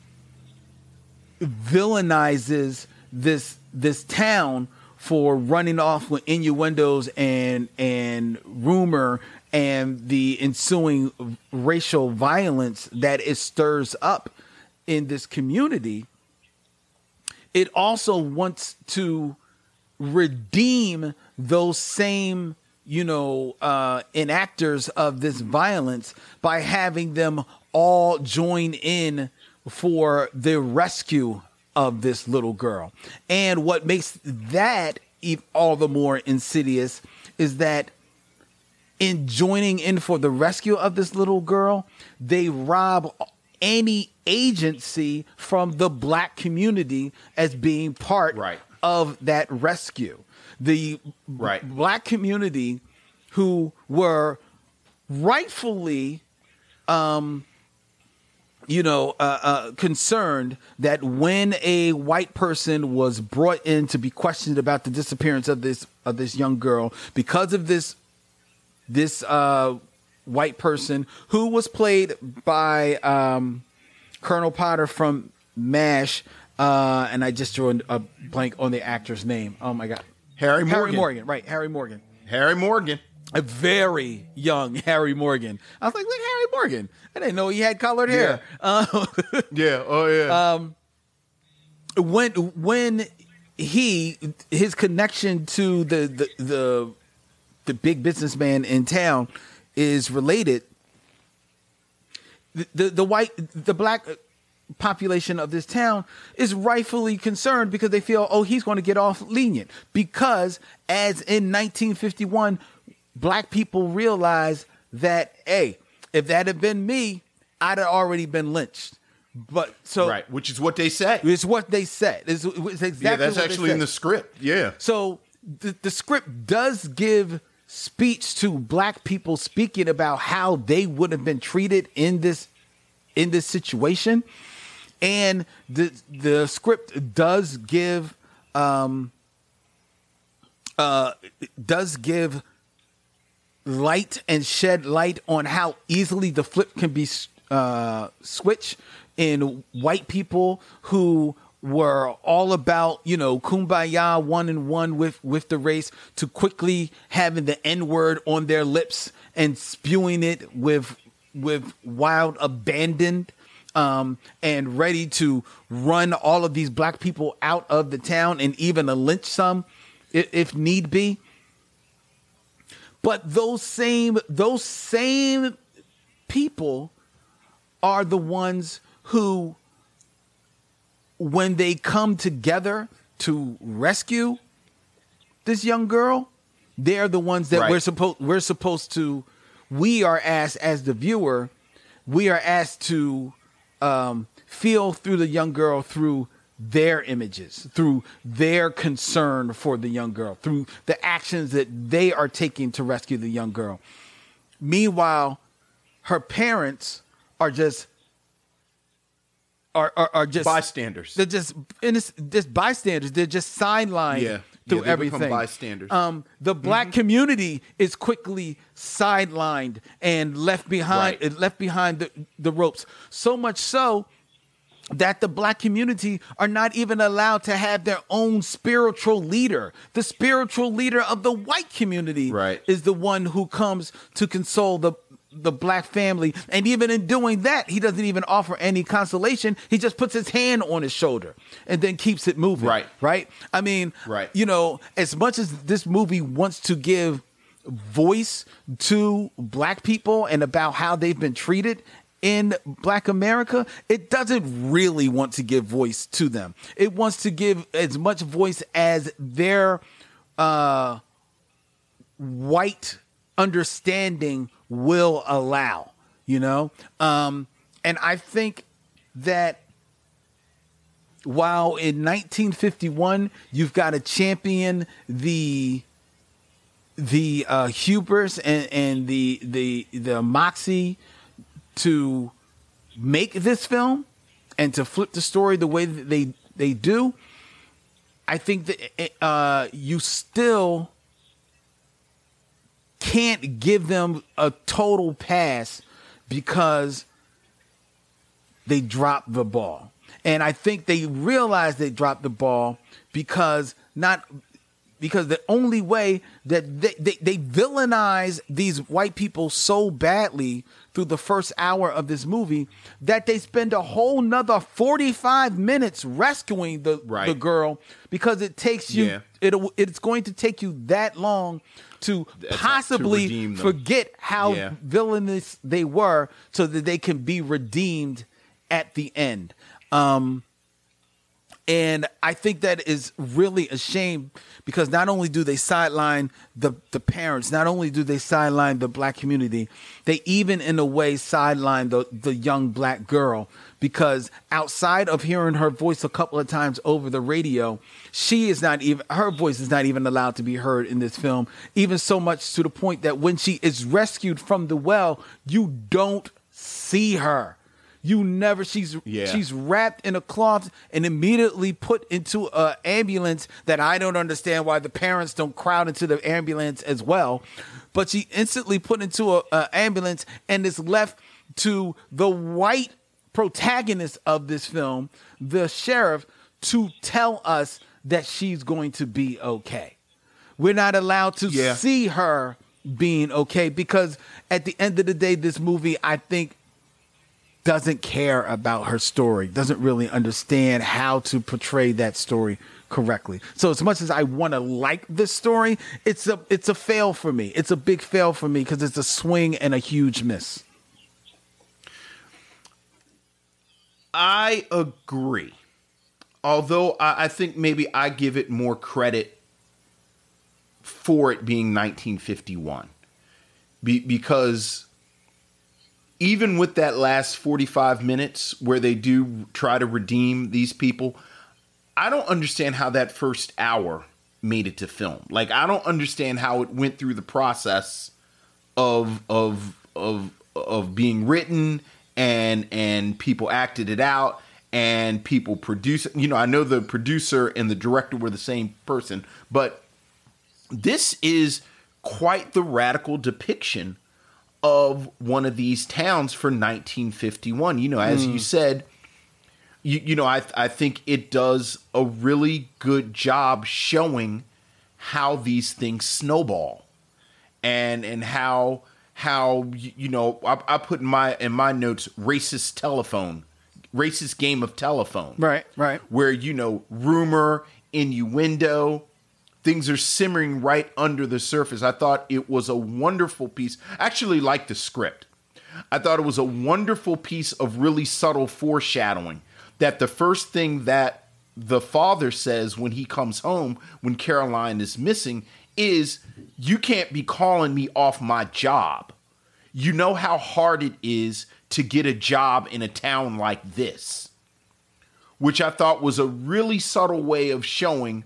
villainizes this town for running off with innuendos and rumor and the ensuing racial violence that it stirs up in this community, it also wants to redeem those same, enactors of this violence by having them all join in for the rescue of this little girl. And what makes that all the more insidious is that in joining in for the rescue of this little girl, they rob any agency from the black community as being part of that rescue. The black community who were rightfully, concerned that when a white person was brought in to be questioned about the disappearance of this young girl, because of this white person who was played by Colonel Potter from MASH, and I just drew a blank on the actor's name. Oh my God, Harry Morgan, right? Harry Morgan. A very young Harry Morgan. I was like, look, Harry Morgan. I didn't know he had colored hair. Yeah. Oh yeah. When his connection to the big businessman in town is related, the black population of this town is rightfully concerned because they feel, oh, he's going to get off lenient, because as in 1951. Black people realize that, hey, if that had been me, I'd have already been lynched. But so, right, which is what they said. It's what they said. It's exactly. Yeah, that's what actually in the script. Yeah. So the script does give speech to black people speaking about how they would have been treated in this situation, and the script does give light and shed light on how easily the flip can be switched in white people who were all about, kumbaya, one and one with the race, to quickly having the N-word on their lips and spewing it with wild abandon, and ready to run all of these black people out of the town and even lynch some if need be. But those same people are the ones who, when they come together to rescue this young girl, they're the ones that we are asked as the viewer, we are asked to feel through the young girl through their images, through their concern for the young girl, through the actions that they are taking to rescue the young girl. Meanwhile, her parents are just bystanders. They're just bystanders. They're just sidelined through everything. Become bystanders. The black community is quickly sidelined and left behind the ropes. So much so that the black community are not even allowed to have their own spiritual leader. The spiritual leader of the white community is the one who comes to console the black family. And even in doing that, he doesn't even offer any consolation. He just puts his hand on his shoulder and then keeps it moving. Right? I mean, as much as this movie wants to give voice to black people and about how they've been treated in Black America, it doesn't really want to give voice to them. It wants to give as much voice as their white understanding will allow, And I think that while in 1951 you've got to champion the hubris and the moxie to make this film and to flip the story the way that they do, I think that you still can't give them a total pass because they dropped the ball. And I think they realized they dropped the ball because the only way that they villainize these white people so badly through the first hour of this movie that they spend a whole nother 45 minutes rescuing the girl, because it takes you it's going to take you that long to possibly forget how villainous they were, so that they can be redeemed at the end. And I think that is really a shame, because not only do they sideline the parents, not only do they sideline the black community, they even in a way sideline the young black girl, because outside of hearing her voice a couple of times over the radio, her voice is not even allowed to be heard in this film, even so much to the point that when she is rescued from the well, you don't see her. She's wrapped in a cloth and immediately put into an ambulance that I don't understand why the parents don't crowd into the ambulance as well. But she instantly put into an ambulance and is left to the white protagonist of this film, the sheriff, to tell us that she's going to be okay. We're not allowed to see her being okay, because at the end of the day, this movie, I think, doesn't care about her story, doesn't really understand how to portray that story correctly. So as much as I want to like this story, it's a fail for me. It's a big fail for me, because it's a swing and a huge miss. I agree. Although I think maybe I give it more credit for it being 1951. Because... even with that last 45 minutes where they do try to redeem these people, I don't understand how that first hour made it to film. Like, I don't understand how it went through the process of being written and people acted it out and people produced. You know, I know the producer and the director were the same person, but this is quite the radical depiction of one of these towns for 1951. You know, as you said, you know, I think it does a really good job showing how these things snowball and how, you know, I put in my notes, racist telephone, racist game of telephone. Right. Where, you know, rumor, innuendo, things are simmering right under the surface. I thought it was a wonderful piece. I actually liked the script. I thought it was a wonderful piece of really subtle foreshadowing, that the first thing that the father says when he comes home, when Caroline is missing, is, "You can't be calling me off my job. You know how hard it is to get a job in a town like this." Which I thought was a really subtle way of showing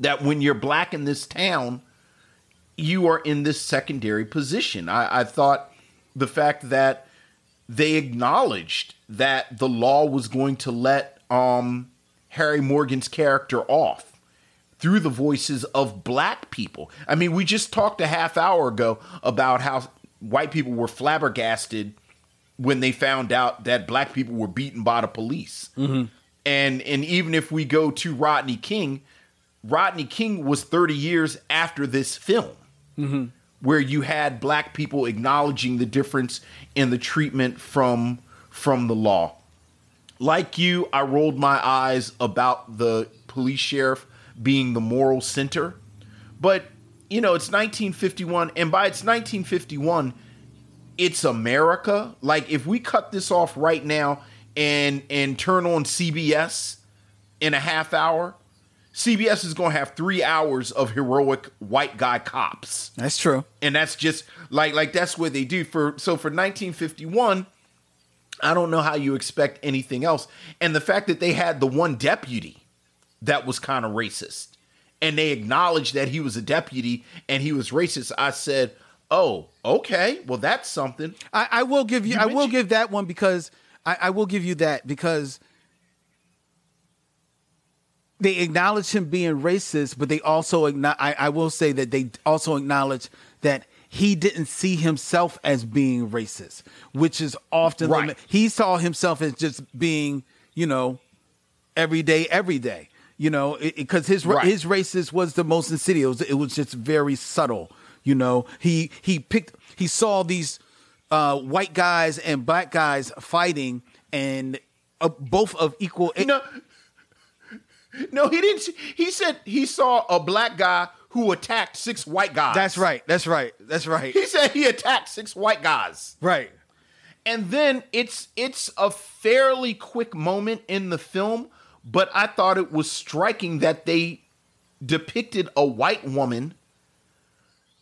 that when you're black in this town, you are in this secondary position. I thought the fact that they acknowledged that the law was going to let Harry Morgan's character off through the voices of black people. I mean, we just talked a half hour ago about how white people were flabbergasted when they found out that black people were beaten by the police. Mm-hmm. And even if we go to Rodney King was 30 years after this film, mm-hmm. where you had black people acknowledging the difference in the treatment from the law. Like you, I rolled my eyes about the police sheriff being the moral center. But, you know, it's 1951, and by it's 1951, it's America. Like, if we cut this off right now and turn on CBS in a half hour... CBS is going to have 3 hours of heroic white guy cops. That's true. And that's just like that's what they do for 1951. I don't know how you expect anything else. And the fact that they had the one deputy that was kind of racist, and they acknowledged that he was a deputy and he was racist. I said, "Oh, okay. Well, that's something." I will give you. I will give you that because they acknowledge him being racist, but they also I will say that they also acknowledge that he didn't see himself as being racist, which is often right. He saw himself as just being, you know, every day, you know, because his racist was the most insidious. It was just very subtle, you know. He saw these white guys and black guys fighting, and both of equal. You know, No, he didn't. He said he saw a black guy who attacked six white guys. That's right. He said he attacked six white guys. Right. And then it's a fairly quick moment in the film, but I thought it was striking that they depicted a white woman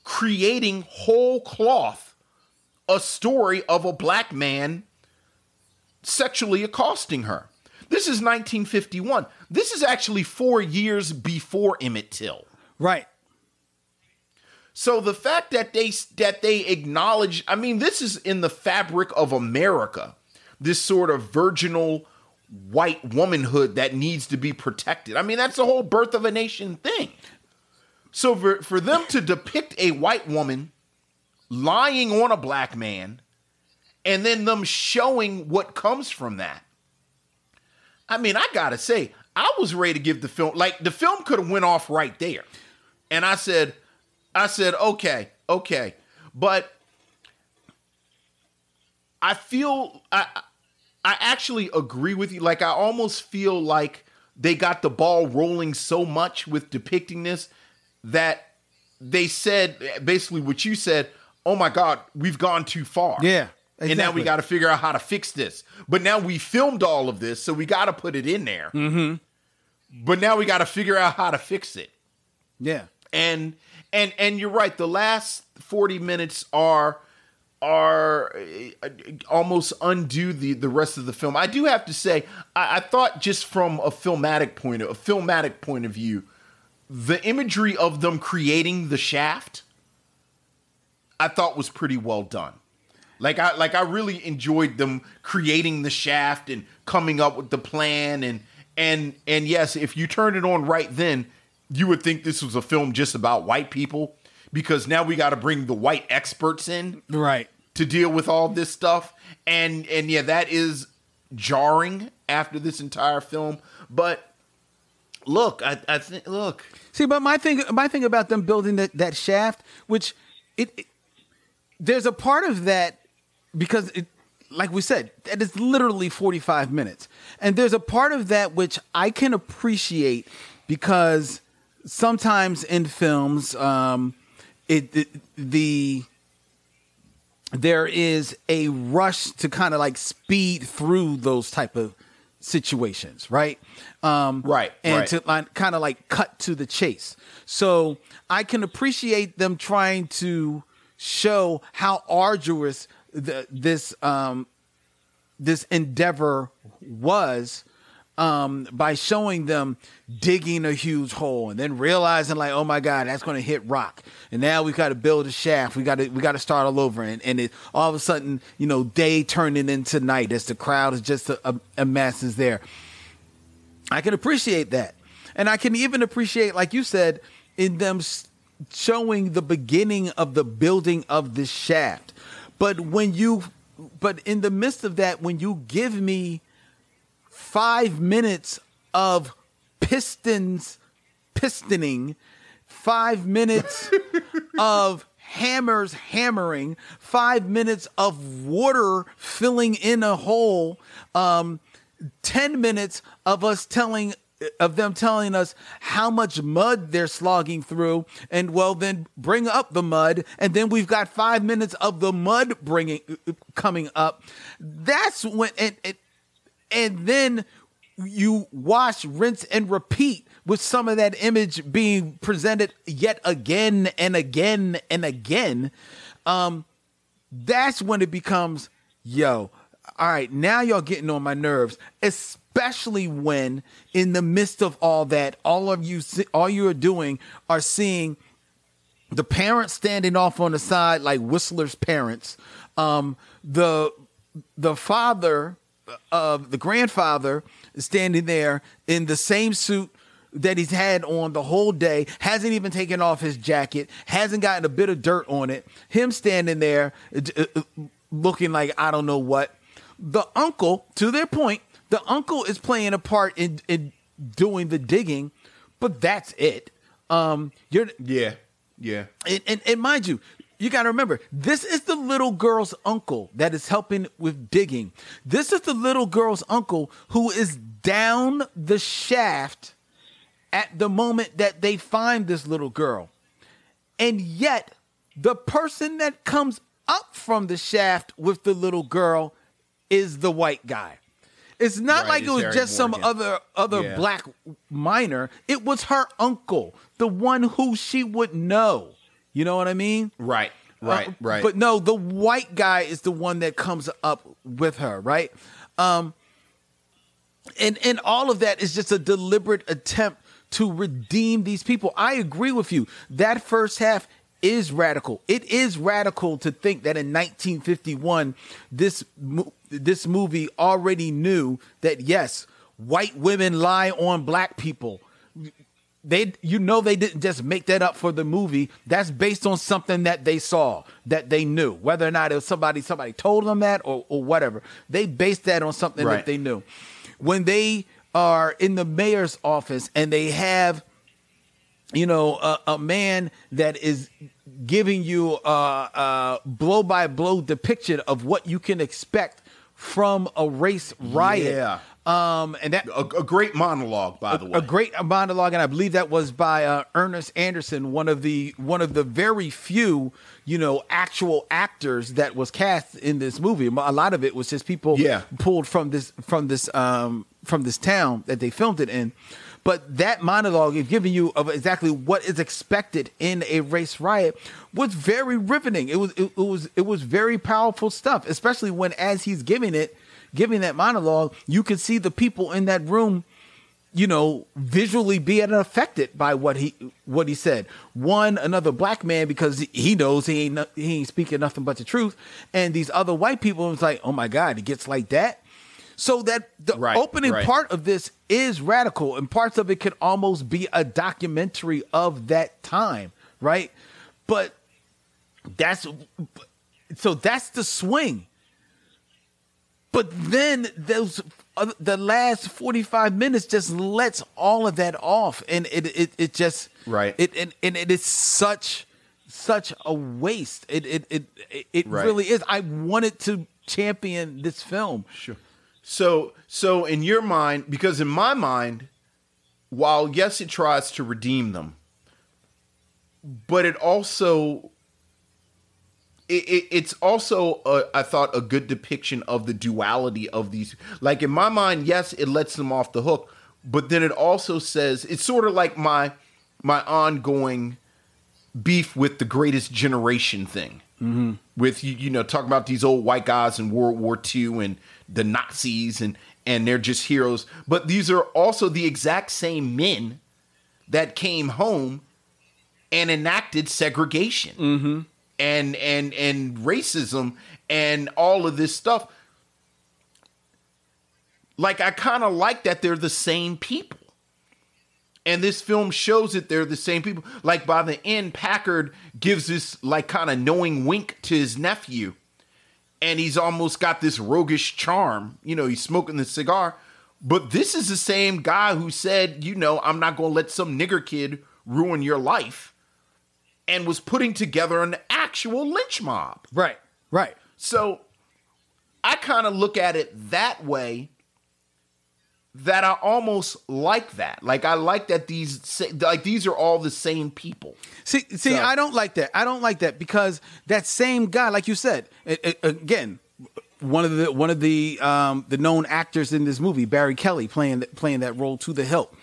creating whole cloth a story of a black man sexually accosting her. This is 1951. This is actually 4 years before Emmett Till. Right. So the fact that they acknowledge, I mean, this is in the fabric of America, this sort of virginal white womanhood that needs to be protected. I mean, that's the whole birth of a nation thing. So for them to depict a white woman lying on a black man and then them showing what comes from that. I mean, I got to say, I was ready to give the film, like the film could have went off right there. And I said, okay. But I feel, I actually agree with you. Like, I almost feel like they got the ball rolling so much with depicting this that they said, basically what you said, oh my God, we've gone too far. Yeah. Exactly. And now we got to figure out how to fix this. But now we filmed all of this, so we got to put it in there. Mm-hmm. But now we got to figure out how to fix it. Yeah. And you're right. The last 40 minutes are almost undo the rest of the film. I do have to say, I thought just from a filmatic point of view, the imagery of them creating the shaft, I thought was pretty well done. Like I really enjoyed them creating the shaft and coming up with the plan and yes, if you turned it on right then, you would think this was a film just about white people, because now we got to bring the white experts in, right, to deal with all this stuff. And yeah, that is jarring after this entire film. But look, I think, look, see, but my thing about them building that shaft, which it there's a part of that because it, like we said, that is literally 45 minutes. And there's a part of that which I can appreciate because sometimes in films, there is a rush to kind of like speed through those type of situations, right? To kind of like cut to the chase. So I can appreciate them trying to show how arduous this endeavor was. By showing them digging a huge hole and then realizing like, oh my God, that's going to hit rock. And now we've got to build a shaft. We got to start all over. And it, all of a sudden, you know, day turning into night as the crowd is just a mass is there. I can appreciate that. And I can even appreciate, like you said, in them showing the beginning of the building of the shaft. But in the midst of that, when you give me 5 minutes of pistoning, 5 minutes of hammers hammering, 5 minutes of water filling in a hole, 10 minutes of them telling us how much mud they're slogging through, and well, then bring up the mud, and then we've got 5 minutes of the mud coming up. That's when it. And then you wash, rinse, and repeat with some of that image being presented yet again and again and again. That's when it becomes, yo, all right, now y'all getting on my nerves. Especially when in the midst of all that, all you are doing are seeing the parents standing off on the side like Whistler's parents. The father... the grandfather standing there in the same suit that he's had on the whole day, hasn't even taken off his jacket, hasn't gotten a bit of dirt on it. Him standing there looking like, I don't know what. The uncle, to their point, the uncle is playing a part in doing the digging, but that's it. Yeah. And mind you, you got to remember, this is the little girl's uncle that is helping with digging. This is the little girl's uncle who is down the shaft at the moment that they find this little girl. And yet, the person that comes up from the shaft with the little girl is the white guy. It's not like it was just some other black miner. It was her uncle, the one who she would know. You know what I mean? Right. But no, the white guy is the one that comes up with her, right? And all of that is just a deliberate attempt to redeem these people. I agree with you. That first half is radical. It is radical to think that in 1951, this movie already knew that, yes, white women lie on black people. They didn't just make that up for the movie. That's based on something that they saw, that they knew, whether or not it was somebody told them that or whatever. They based that on something that they knew. When they are in the mayor's office and they have, you know, a man that is giving you a blow-by-blow depiction of what you can expect from a race riot. Yeah. And that a great monologue, by the way. A great monologue, and I believe that was by Ernest Anderson, one of the very few, you know, actual actors that was cast in this movie. A lot of it was just people pulled from this town that they filmed it in. But that monologue is giving you of exactly what is expected in a race riot was very riveting. It was very powerful stuff, especially when as he's giving that monologue, you can see the people in that room, you know, visually being affected by what he said. One, another black man, because he knows he ain't speaking nothing but the truth, and these other white people, it's like, oh my God, it gets like that. So that the opening part of this is radical, and parts of it can almost be a documentary of that time, right? But that's the swing. But then the last 45 minutes just lets all of that off, and it just it is such a waste. It really is. I wanted to champion this film. Sure. So in your mind, because in my mind, while yes, it tries to redeem them, but it also. It's also, I thought, a good depiction of the duality of these. Like, in my mind, yes, it lets them off the hook, but then it also says, it's sort of like my ongoing beef with the Greatest Generation thing. Mm-hmm. With, you know, talking about these old white guys in World War II and the Nazis and they're just heroes. But these are also the exact same men that came home and enacted segregation. Mm-hmm. And racism and all of this stuff. Like, I kind of like that they're the same people. And this film shows that they're the same people. Like, by the end, Packard gives this, like, kind of knowing wink to his nephew. And he's almost got this roguish charm. You know, he's smoking the cigar. But this is the same guy who said, you know, I'm not going to let some nigger kid ruin your life. And was putting together an actual lynch mob. Right. So I kind of look at it that way, that I almost like that. Like, I like that these are all the same people. See, I don't like that. Because that same guy, like you said, again, one of the known actors in this movie, Barry Kelly, playing that role to the hilt.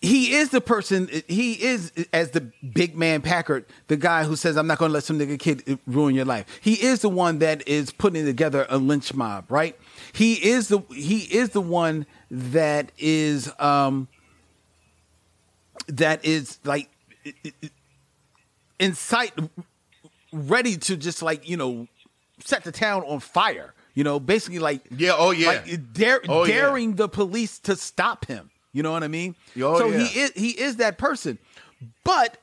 He is the person, he is, as the big man Packard, the guy who says, I'm not going to let some nigga kid ruin your life. He is the one that is putting together a lynch mob, right? He is the one that is, like, in sight, ready to just, like, you know, set the town on fire. You know, basically, like, daring the police to stop him. You know what I mean? He is that person. But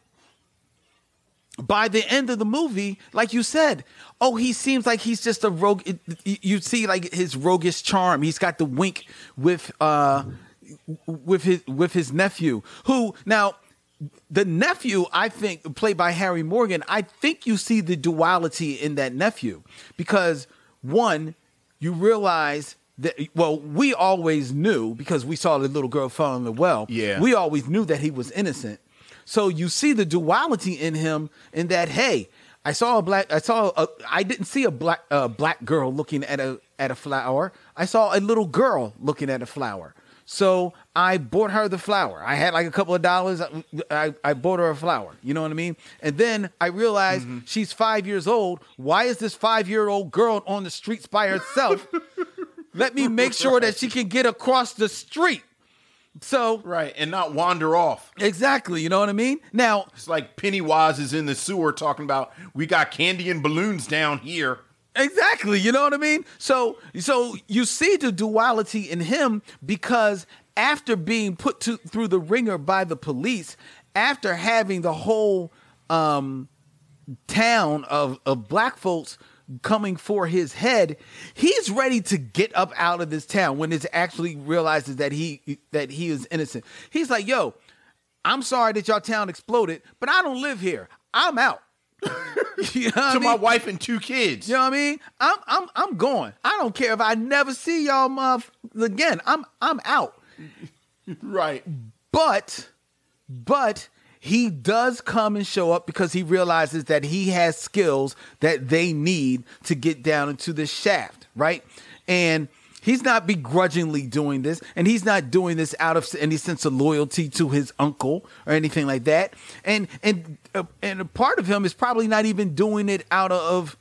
by the end of the movie, like you said, he seems like he's just a rogue. You see, like, his roguish charm. He's got the wink with his nephew, who now the nephew, I think, played by Harry Morgan. I think you see the duality in that nephew, because one, you realize Well, we always knew, because we saw the little girl fall in the well. Yeah. We always knew that he was innocent. So you see the duality in him in that, hey, I didn't see a black girl looking at a flower. I saw a little girl looking at a flower. So I bought her the flower. I had like a couple of dollars. I bought her a flower. You know what I mean? And then I realized she's 5 years old. Why is this 5-year-old girl on the streets by herself? Let me make sure that she can get across the street. So right, and not wander off. Exactly, you know what I mean? Now it's like Pennywise is in the sewer talking about we got candy and balloons down here. Exactly, you know what I mean? So you see the duality in him, because after being put through the ringer by the police, after having the whole town of black folks coming for his head, he's ready to get up out of this town when it actually realizes that he is innocent. He's like, yo, I'm sorry that y'all town exploded, but I don't live here. I'm out. You know what I mean? My wife and 2 kids. You know what I mean? I'm going. I don't care if I never see y'all again. I'm out. Right. But he does come and show up because he realizes that he has skills that they need to get down into the shaft, right? And he's not begrudgingly doing this, and he's not doing this out of any sense of loyalty to his uncle or anything like that. And a part of him is probably not even doing it out of,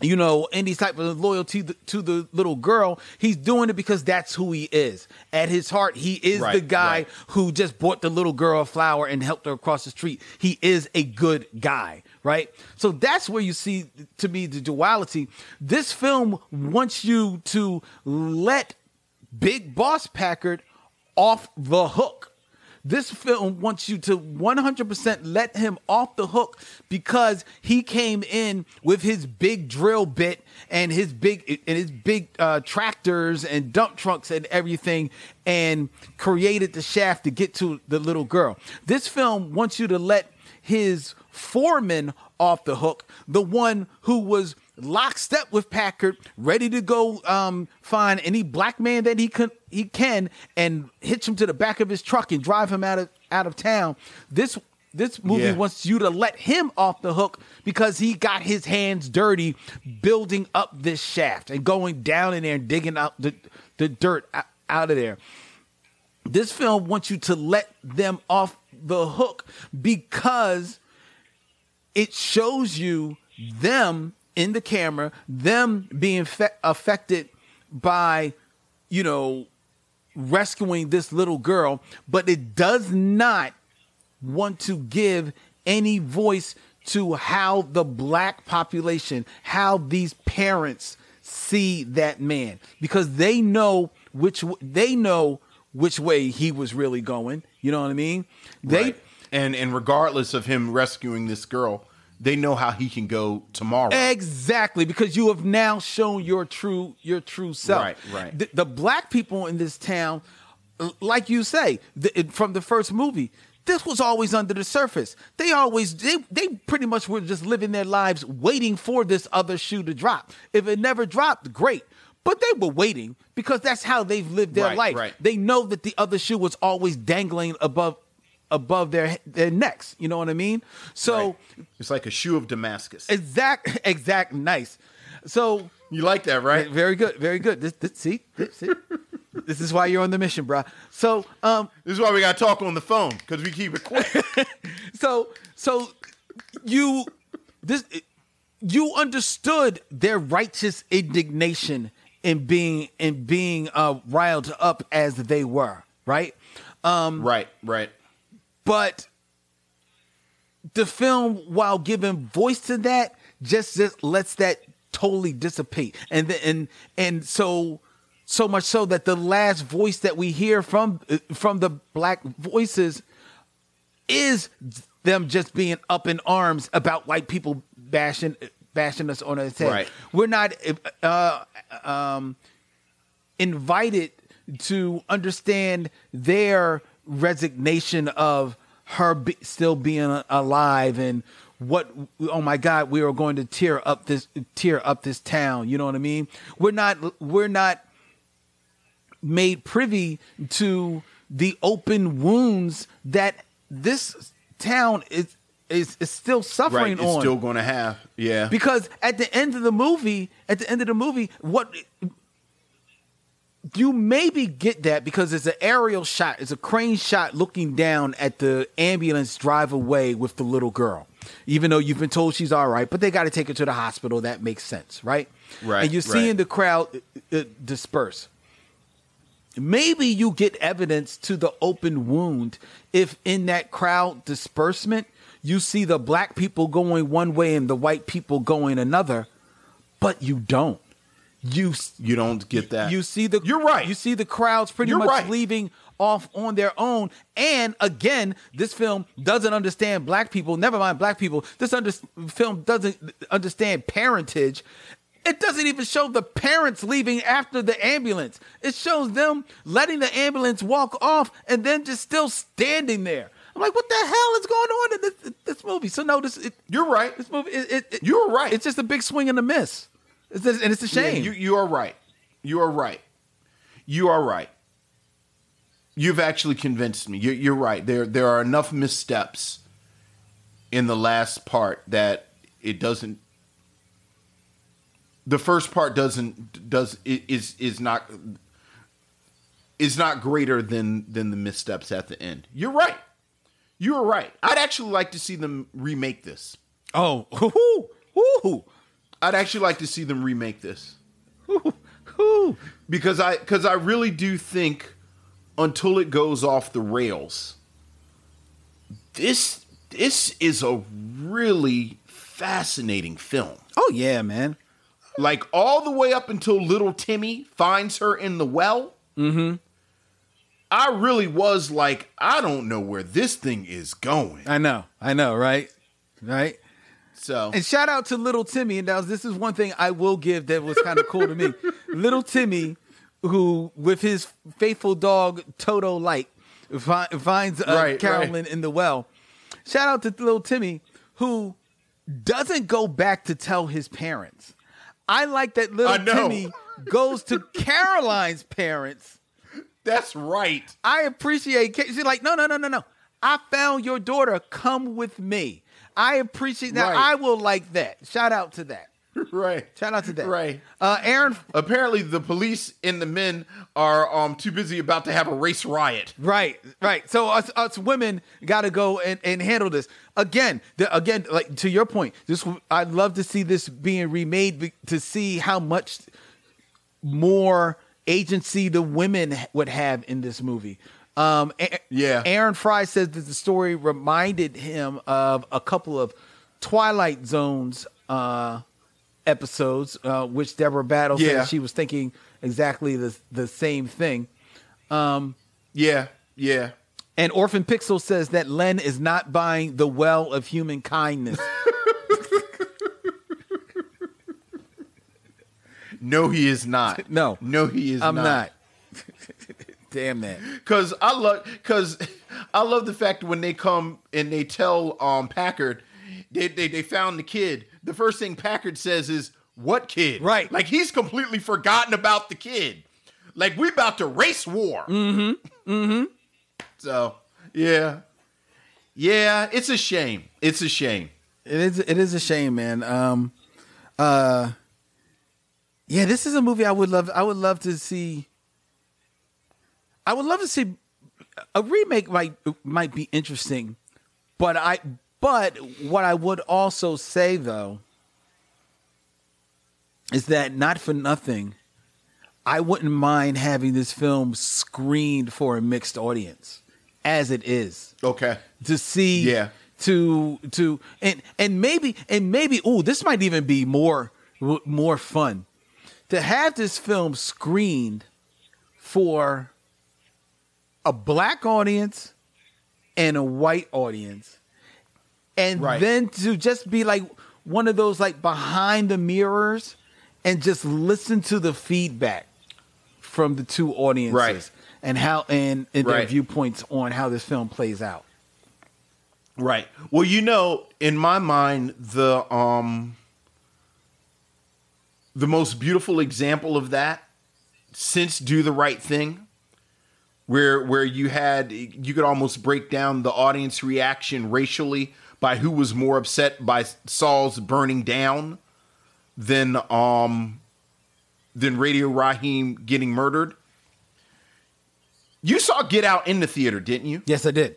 you know, any type of loyalty to the little girl. He's doing it because that's who he is. At his heart, he is the guy who just bought the little girl a flower and helped her across the street. He is a good guy, right? So that's where you see, to me, the duality. This film wants you to let Big Boss Packard off the hook. This film wants you to 100% let him off the hook, because he came in with his big drill bit and his big tractors and dump trucks and everything, and created the shaft to get to the little girl. This film wants you to let his foreman off the hook, the one who was lockstep with Packard, ready to go find any black man that he can and hitch him to the back of his truck and drive him out of town. This movie wants you to let him off the hook because he got his hands dirty building up this shaft and going down in there and digging out the dirt out of there. This film wants you to let them off the hook because it shows you them in the camera, them being affected by, you know, rescuing this little girl, but it does not want to give any voice to how the black population, how these parents see that man, because they know which way he was really going. You know what I mean? And regardless of him rescuing this girl, they know how he can go tomorrow. Exactly, because you have now shown your true self. Right. The black people in this town, like you say, from the first movie, this was always under the surface. They pretty much were just living their lives waiting for this other shoe to drop. If it never dropped, great. But they were waiting because that's how they've lived their life. Right. They know that the other shoe was always dangling above their necks, you know what I mean? So it's like a shoe of Damascus. Exact, nice. So you like that, right? Very good, very good. This this is why you're on the mission, bro. So this is why we gotta talk on the phone, because we keep it quick. You understood their righteous indignation in being riled up as they were, right? Right. But the film, while giving voice to that, just lets that totally dissipate. And so much so that the last voice that we hear from the black voices is them just being up in arms about white people bashing us on our head. Right. We're not invited to understand their resignation of her still being alive, and what, oh my God, we are going to tear up this town. You know what I mean? We're not made privy to the open wounds that this town is still suffering on. Right, it's still going to have, yeah. Because at the end of the movie, what you maybe get that because it's an aerial shot, it's a crane shot looking down at the ambulance drive away with the little girl. Even though you've been told she's all right, but they got to take her to the hospital. That makes sense, right? Right. And you're seeing the crowd disperse. Maybe you get evidence to the open wound if in that crowd disbursement, you see the black people going one way and the white people going another, but you don't. You don't get that. You see the You're right. You see the crowds pretty You're much right. leaving off on their own. And again, this film doesn't understand black people. Never mind black people. This film doesn't understand parentage. It doesn't even show the parents leaving after the ambulance. It shows them letting the ambulance walk off and then just still standing there. I'm like, what the hell is going on in this movie? So no, you're right. This movie, you're right. It's just a big swing and a miss. And it's a shame. Yeah, you are right. You are right. You are right. You've actually convinced me. You're right. There are enough missteps in the last part that it doesn't. The first part is not greater than the missteps at the end. You're right. You are right. I'd actually like to see them remake this. Oh, hoo-hoo. I'd actually like to see them remake this. Hoo-hoo. Because I really do think until it goes off the rails, this is a really fascinating film. Oh yeah, man. Like all the way up until little Timmy finds her in the well. Mm-hmm. I really was like, I don't know where this thing is going. I know, right? Right? So. And shout out to little Timmy. And now this is one thing I will give that was kind of cool to me. Little Timmy, who with his faithful dog, Toto Light, finds Carolyn in the well. Shout out to little Timmy, who doesn't go back to tell his parents. I like that little Timmy goes to Caroline's parents. That's right. I appreciate Kate. She's like, no. I found your daughter. Come with me. I appreciate that. Right. I will like that. Shout out to that. Right. Shout out to that. Right. Aaron. Apparently, the police and the men are too busy about to have a race riot. Right. So us women got to go and handle this again. Like to your point, this I'd love to see this being remade to see how much more agency the women would have in this movie. Aaron Fry says that the story reminded him of a couple of Twilight Zones episodes, which Deborah Battle said she was thinking exactly the same thing. And Orphan Pixel says that Len is not buying the well of human kindness. No, he is not. No, he is not. I'm not. Damn that. Because I love the fact when they come and they tell Packard they found the kid. The first thing Packard says is, "What kid?" Right. Like he's completely forgotten about the kid. Like we about to race war. Mm-hmm. Mm-hmm. So yeah. It's a shame. It's a shame. It is a shame, man. Yeah, this is a movie I would love to see. I would love to see a remake might be interesting, but what I would also say though is that not for nothing, I wouldn't mind having this film screened for a mixed audience as it is. Okay. To see to and maybe ooh, this might even be more fun. To have this film screened for a black audience and a white audience, and then to just be like one of those like behind the mirrors and just listen to the feedback from the two audiences and how and their viewpoints on how this film plays out. Right. Well, you know, in my mind, the most beautiful example of that since Do the Right Thing, where you could almost break down the audience reaction racially by who was more upset by Saul's burning down than Radio Raheem getting murdered. You saw Get Out in the theater, didn't you? Yes, I did.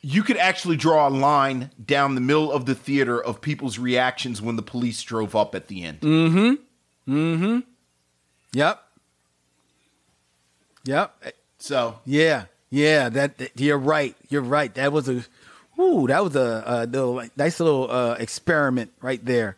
You could actually draw a line down the middle of the theater of people's reactions when the police drove up at the end. Mm-hmm. Mm-hmm. Yep. So. Yeah. That you're right. That was a nice little experiment right there.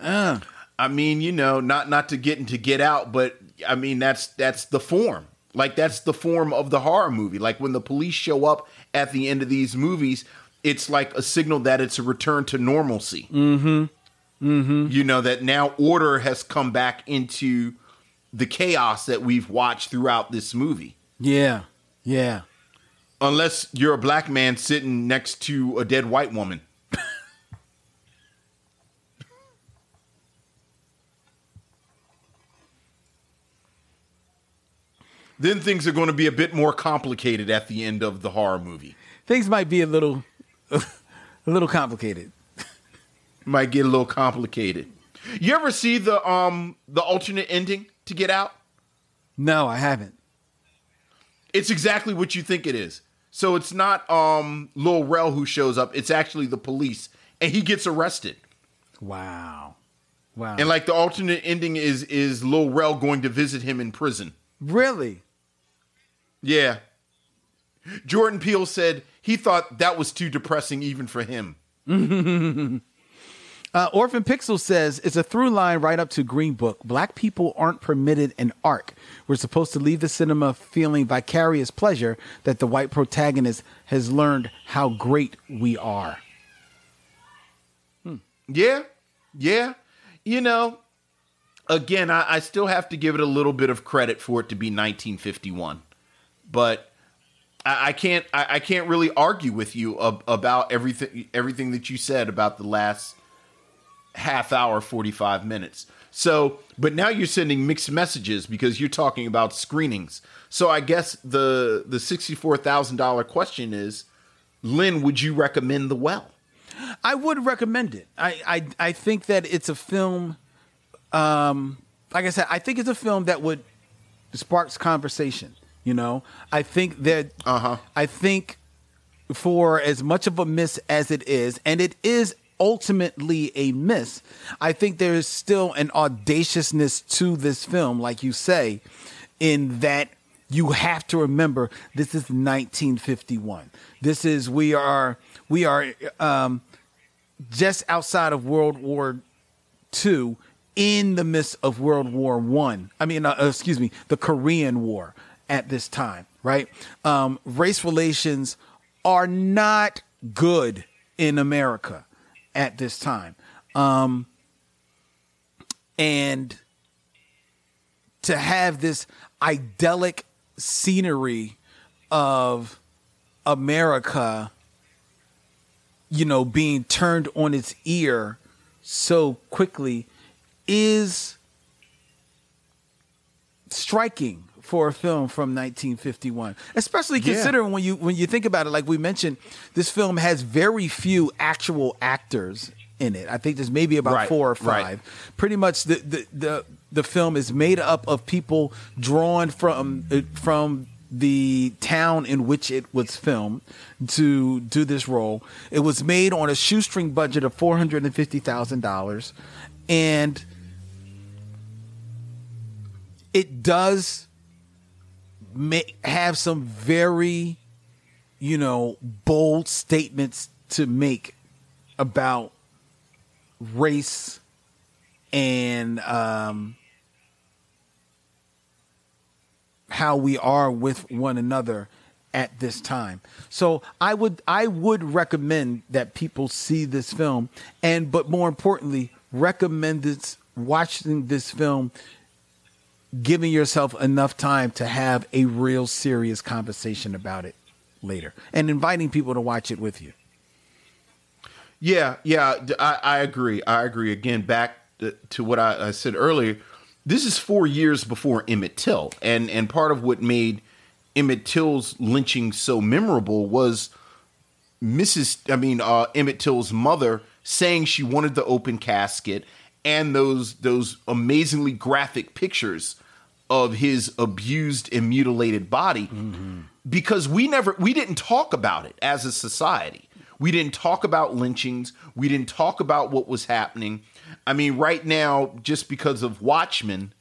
I mean, you know, not to get into Get Out, but I mean, that's the form. Like, that's the form of the horror movie. Like, when the police show up at the end of these movies, it's like a signal that it's a return to normalcy. Mm-hmm. Mm-hmm. You know, that now order has come back into the chaos that we've watched throughout this movie. Yeah. Unless you're a black man sitting next to a dead white woman. Then things are going to be a bit more complicated at the end of the horror movie. Things might be a little complicated. Might get a little complicated. You ever see the alternate ending to Get Out? No, I haven't. It's exactly what you think it is. So it's not Lil Rel who shows up. It's actually the police, and he gets arrested. Wow. And like the alternate ending is Lil Rel going to visit him in prison. Really? Yeah. Jordan Peele said he thought that was too depressing even for him. Orphan Pixel says, it's a through line right up to Green Book. Black people aren't permitted an arc. We're supposed to leave the cinema feeling vicarious pleasure that the white protagonist has learned how great we are. Yeah. You know... Again, I still have to give it a little bit of credit for it to be 1951, but I can't really argue with you about everything that you said about the last half hour, 45 minutes. So, but now you're sending mixed messages because you're talking about screenings. So I guess the $64,000 question is, Lynn, would you recommend The Well? I would recommend it. I think that it's a film. Like I said, I think it's a film that would spark conversation. You know, I think that I think for as much of a miss as it is, and it is ultimately a miss, I think there is still an audaciousness to this film, like you say, in that you have to remember this is 1951. This is we are just outside of World War II. In the midst of World War I. The Korean War at this time, right? Race relations are not good in America at this time. And to have this idyllic scenery of America, you know, being turned on its ear so quickly is striking for a film from 1951, especially considering when you think about it, like we mentioned, this film has very few actual actors in it. I think there's maybe about four or five. Right. Pretty much the film is made up of people drawn from the town in which it was filmed to do this role. It was made on a shoestring budget of $450,000, and it does have some very, you know, bold statements to make about race and how we are with one another at this time. So I would recommend that people see this film, but more importantly, recommend this, watching this film, giving yourself enough time to have a real serious conversation about it later, and inviting people to watch it with you. Yeah, I agree. Again, back to what I said earlier, this is 4 years before Emmett Till. And part of what made Emmett Till's lynching so memorable was Emmett Till's mother saying she wanted the open casket and those amazingly graphic pictures of his abused and mutilated body, mm-hmm. because we didn't talk about it as a society. We didn't talk about lynchings. We didn't talk about what was happening. I mean, right now, just because of Watchmen,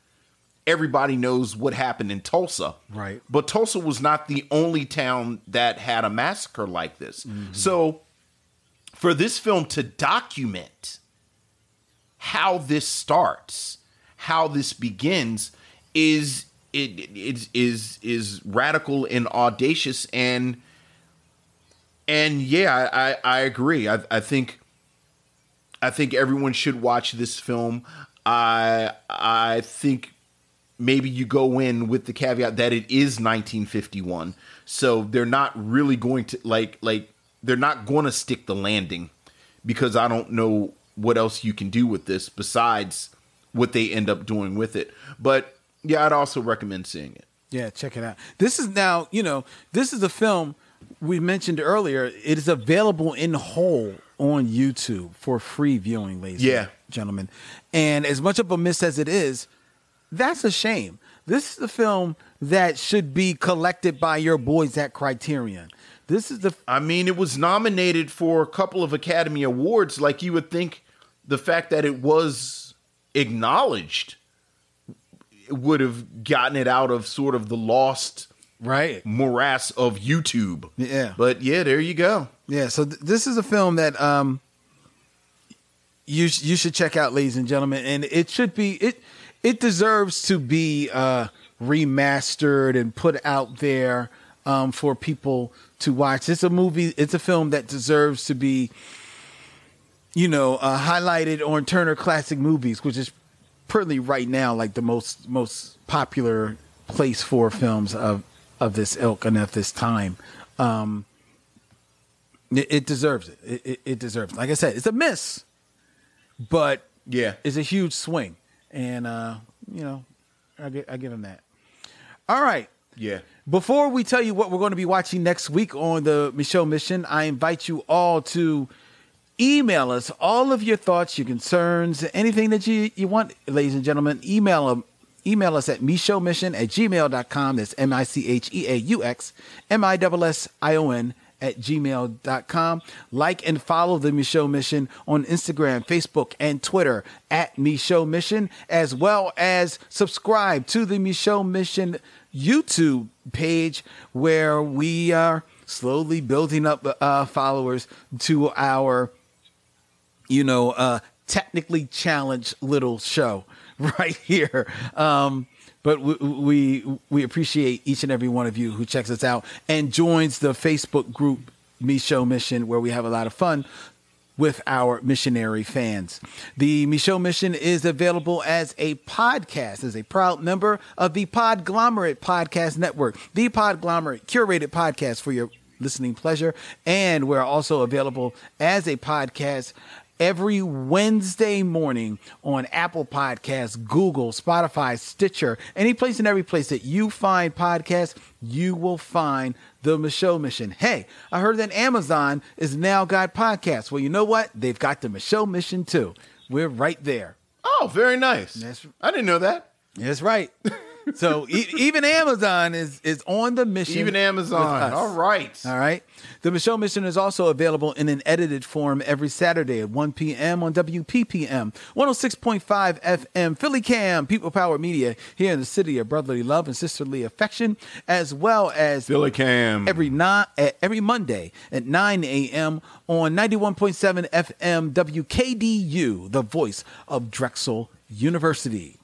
everybody knows what happened in Tulsa. Right. But Tulsa was not the only town that had a massacre like this. Mm-hmm. So for this film to document how this starts, how this begins, is radical and audacious. And yeah, I agree. I think everyone should watch this film. I think maybe you go in with the caveat that it is 1951, so they're not really going to like they're not going to stick the landing, because I don't know what else you can do with this besides what they end up doing with it. But yeah, I'd also recommend seeing it. Yeah, check it out. This is now, this is a film we mentioned earlier. It is available in whole on YouTube for free viewing, ladies and gentlemen. And as much of a miss as it is, that's a shame. This is a film that should be collected by your boys at Criterion. This is it was nominated for a couple of Academy Awards. Like, you would think the fact that it was acknowledged would have gotten it out of sort of the lost morass of YouTube. Yeah. But yeah, there you go. Yeah. So this is a film that you should check out, ladies and gentlemen, and it should be it deserves to be remastered and put out there for people to watch. It's a movie. It's a film that deserves to be, highlighted on Turner Classic Movies, which is pretty right now like the most popular place for films of this ilk and at this time. It deserves it. It deserves it. Like I said, it's a miss, but yeah, it's a huge swing. And, I give him that. All right. Yeah. Before we tell you what we're going to be watching next week on the Micheaux Mission, I invite you all to email us all of your thoughts, your concerns, anything that you want, ladies and gentlemen. Email us at micheauxmission@gmail.com. That's micheuxmission@gmail.com. Like and follow the Micheaux Mission on Instagram, Facebook, and Twitter at Micheaux Mission, as well as subscribe to the Micheaux Mission YouTube page, where we are slowly building up followers to our, technically challenged little show right here. But we appreciate each and every one of you who checks us out and joins the Facebook group Micheaux Mission, where we have a lot of fun with our missionary fans. The Micheaux Mission is available as a podcast, as a proud member of the Podglomerate Podcast Network, the Podglomerate curated podcast for your listening pleasure. And we're also available as a podcast every Wednesday morning on Apple Podcasts, Google, Spotify, Stitcher, any place and every place that you find podcasts, you will find the Micheaux Mission. Hey, I heard that Amazon is now got podcasts. Well, you know what? They've got the Micheaux Mission too. We're right there. Oh, very nice. I didn't know that. That's right. So even Amazon is on the mission. Even Amazon. All right. The Micheaux Mission is also available in an edited form every Saturday at 1 p.m. on WPPM 106.5 FM, Philly Cam, People Power Media, here in the city of brotherly love and sisterly affection, as well as Philly Cam every Monday at 9 a.m. on 91.7 FM WKDU, the voice of Drexel University.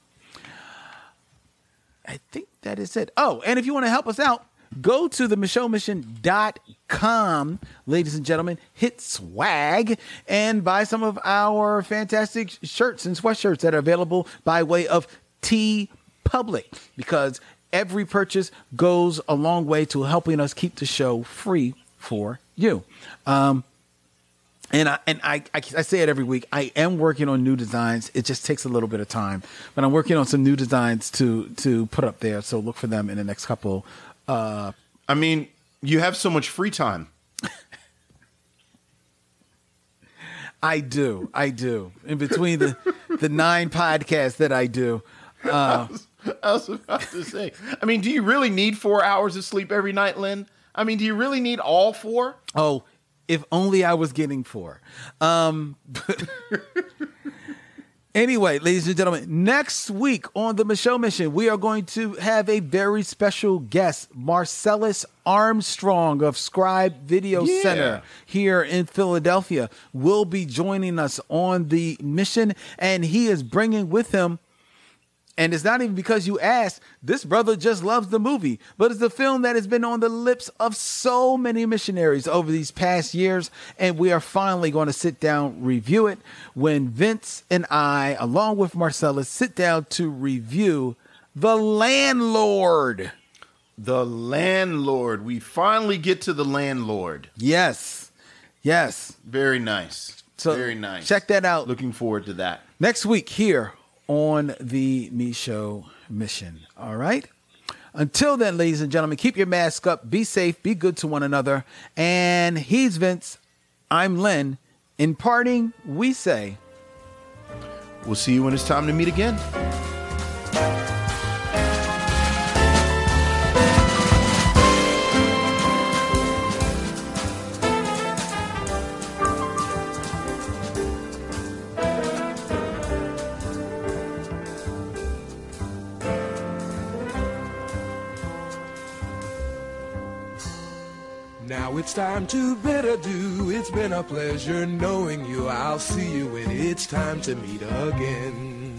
I think that is it. Oh, and if you want to help us out, go to the micheuxmission.com, ladies and gentlemen, hit swag and buy some of our fantastic shirts and sweatshirts that are available by way of TeePublic, because every purchase goes a long way to helping us keep the show free for you. And I say it every week. I am working on new designs. It just takes a little bit of time, but I'm working on some new designs to put up there. So look for them in the next couple. I mean, you have so much free time. I do. In between the 9 podcasts that I do. I was about to say. I mean, do you really need 4 hours of sleep every night, Lynn? I mean, do you really need all 4? Oh, if only I was getting 4. Anyway, ladies and gentlemen, next week on the Micheaux Mission, we are going to have a very special guest, Marcellus Armstrong of Scribe Video Center here in Philadelphia will be joining us on the mission, and he is bringing with him, and it's not even because you asked, this brother just loves the movie, but it's a film that has been on the lips of so many missionaries over these past years, and we are finally going to sit down, review it, when Vince and I, along with Marcellus, sit down to review The Landlord. The Landlord. We finally get to The Landlord. Yes. Very nice. So very nice. Check that out. Looking forward to that. Next week here on the Micheaux Mission. All right. Until then, ladies and gentlemen, keep your mask up. Be safe. Be good to one another. And he's Vince. I'm Lynn. In parting, we say, we'll see you when it's time to meet again. It's time to bid adieu. It's been a pleasure knowing you. I'll see you when it's time to meet again.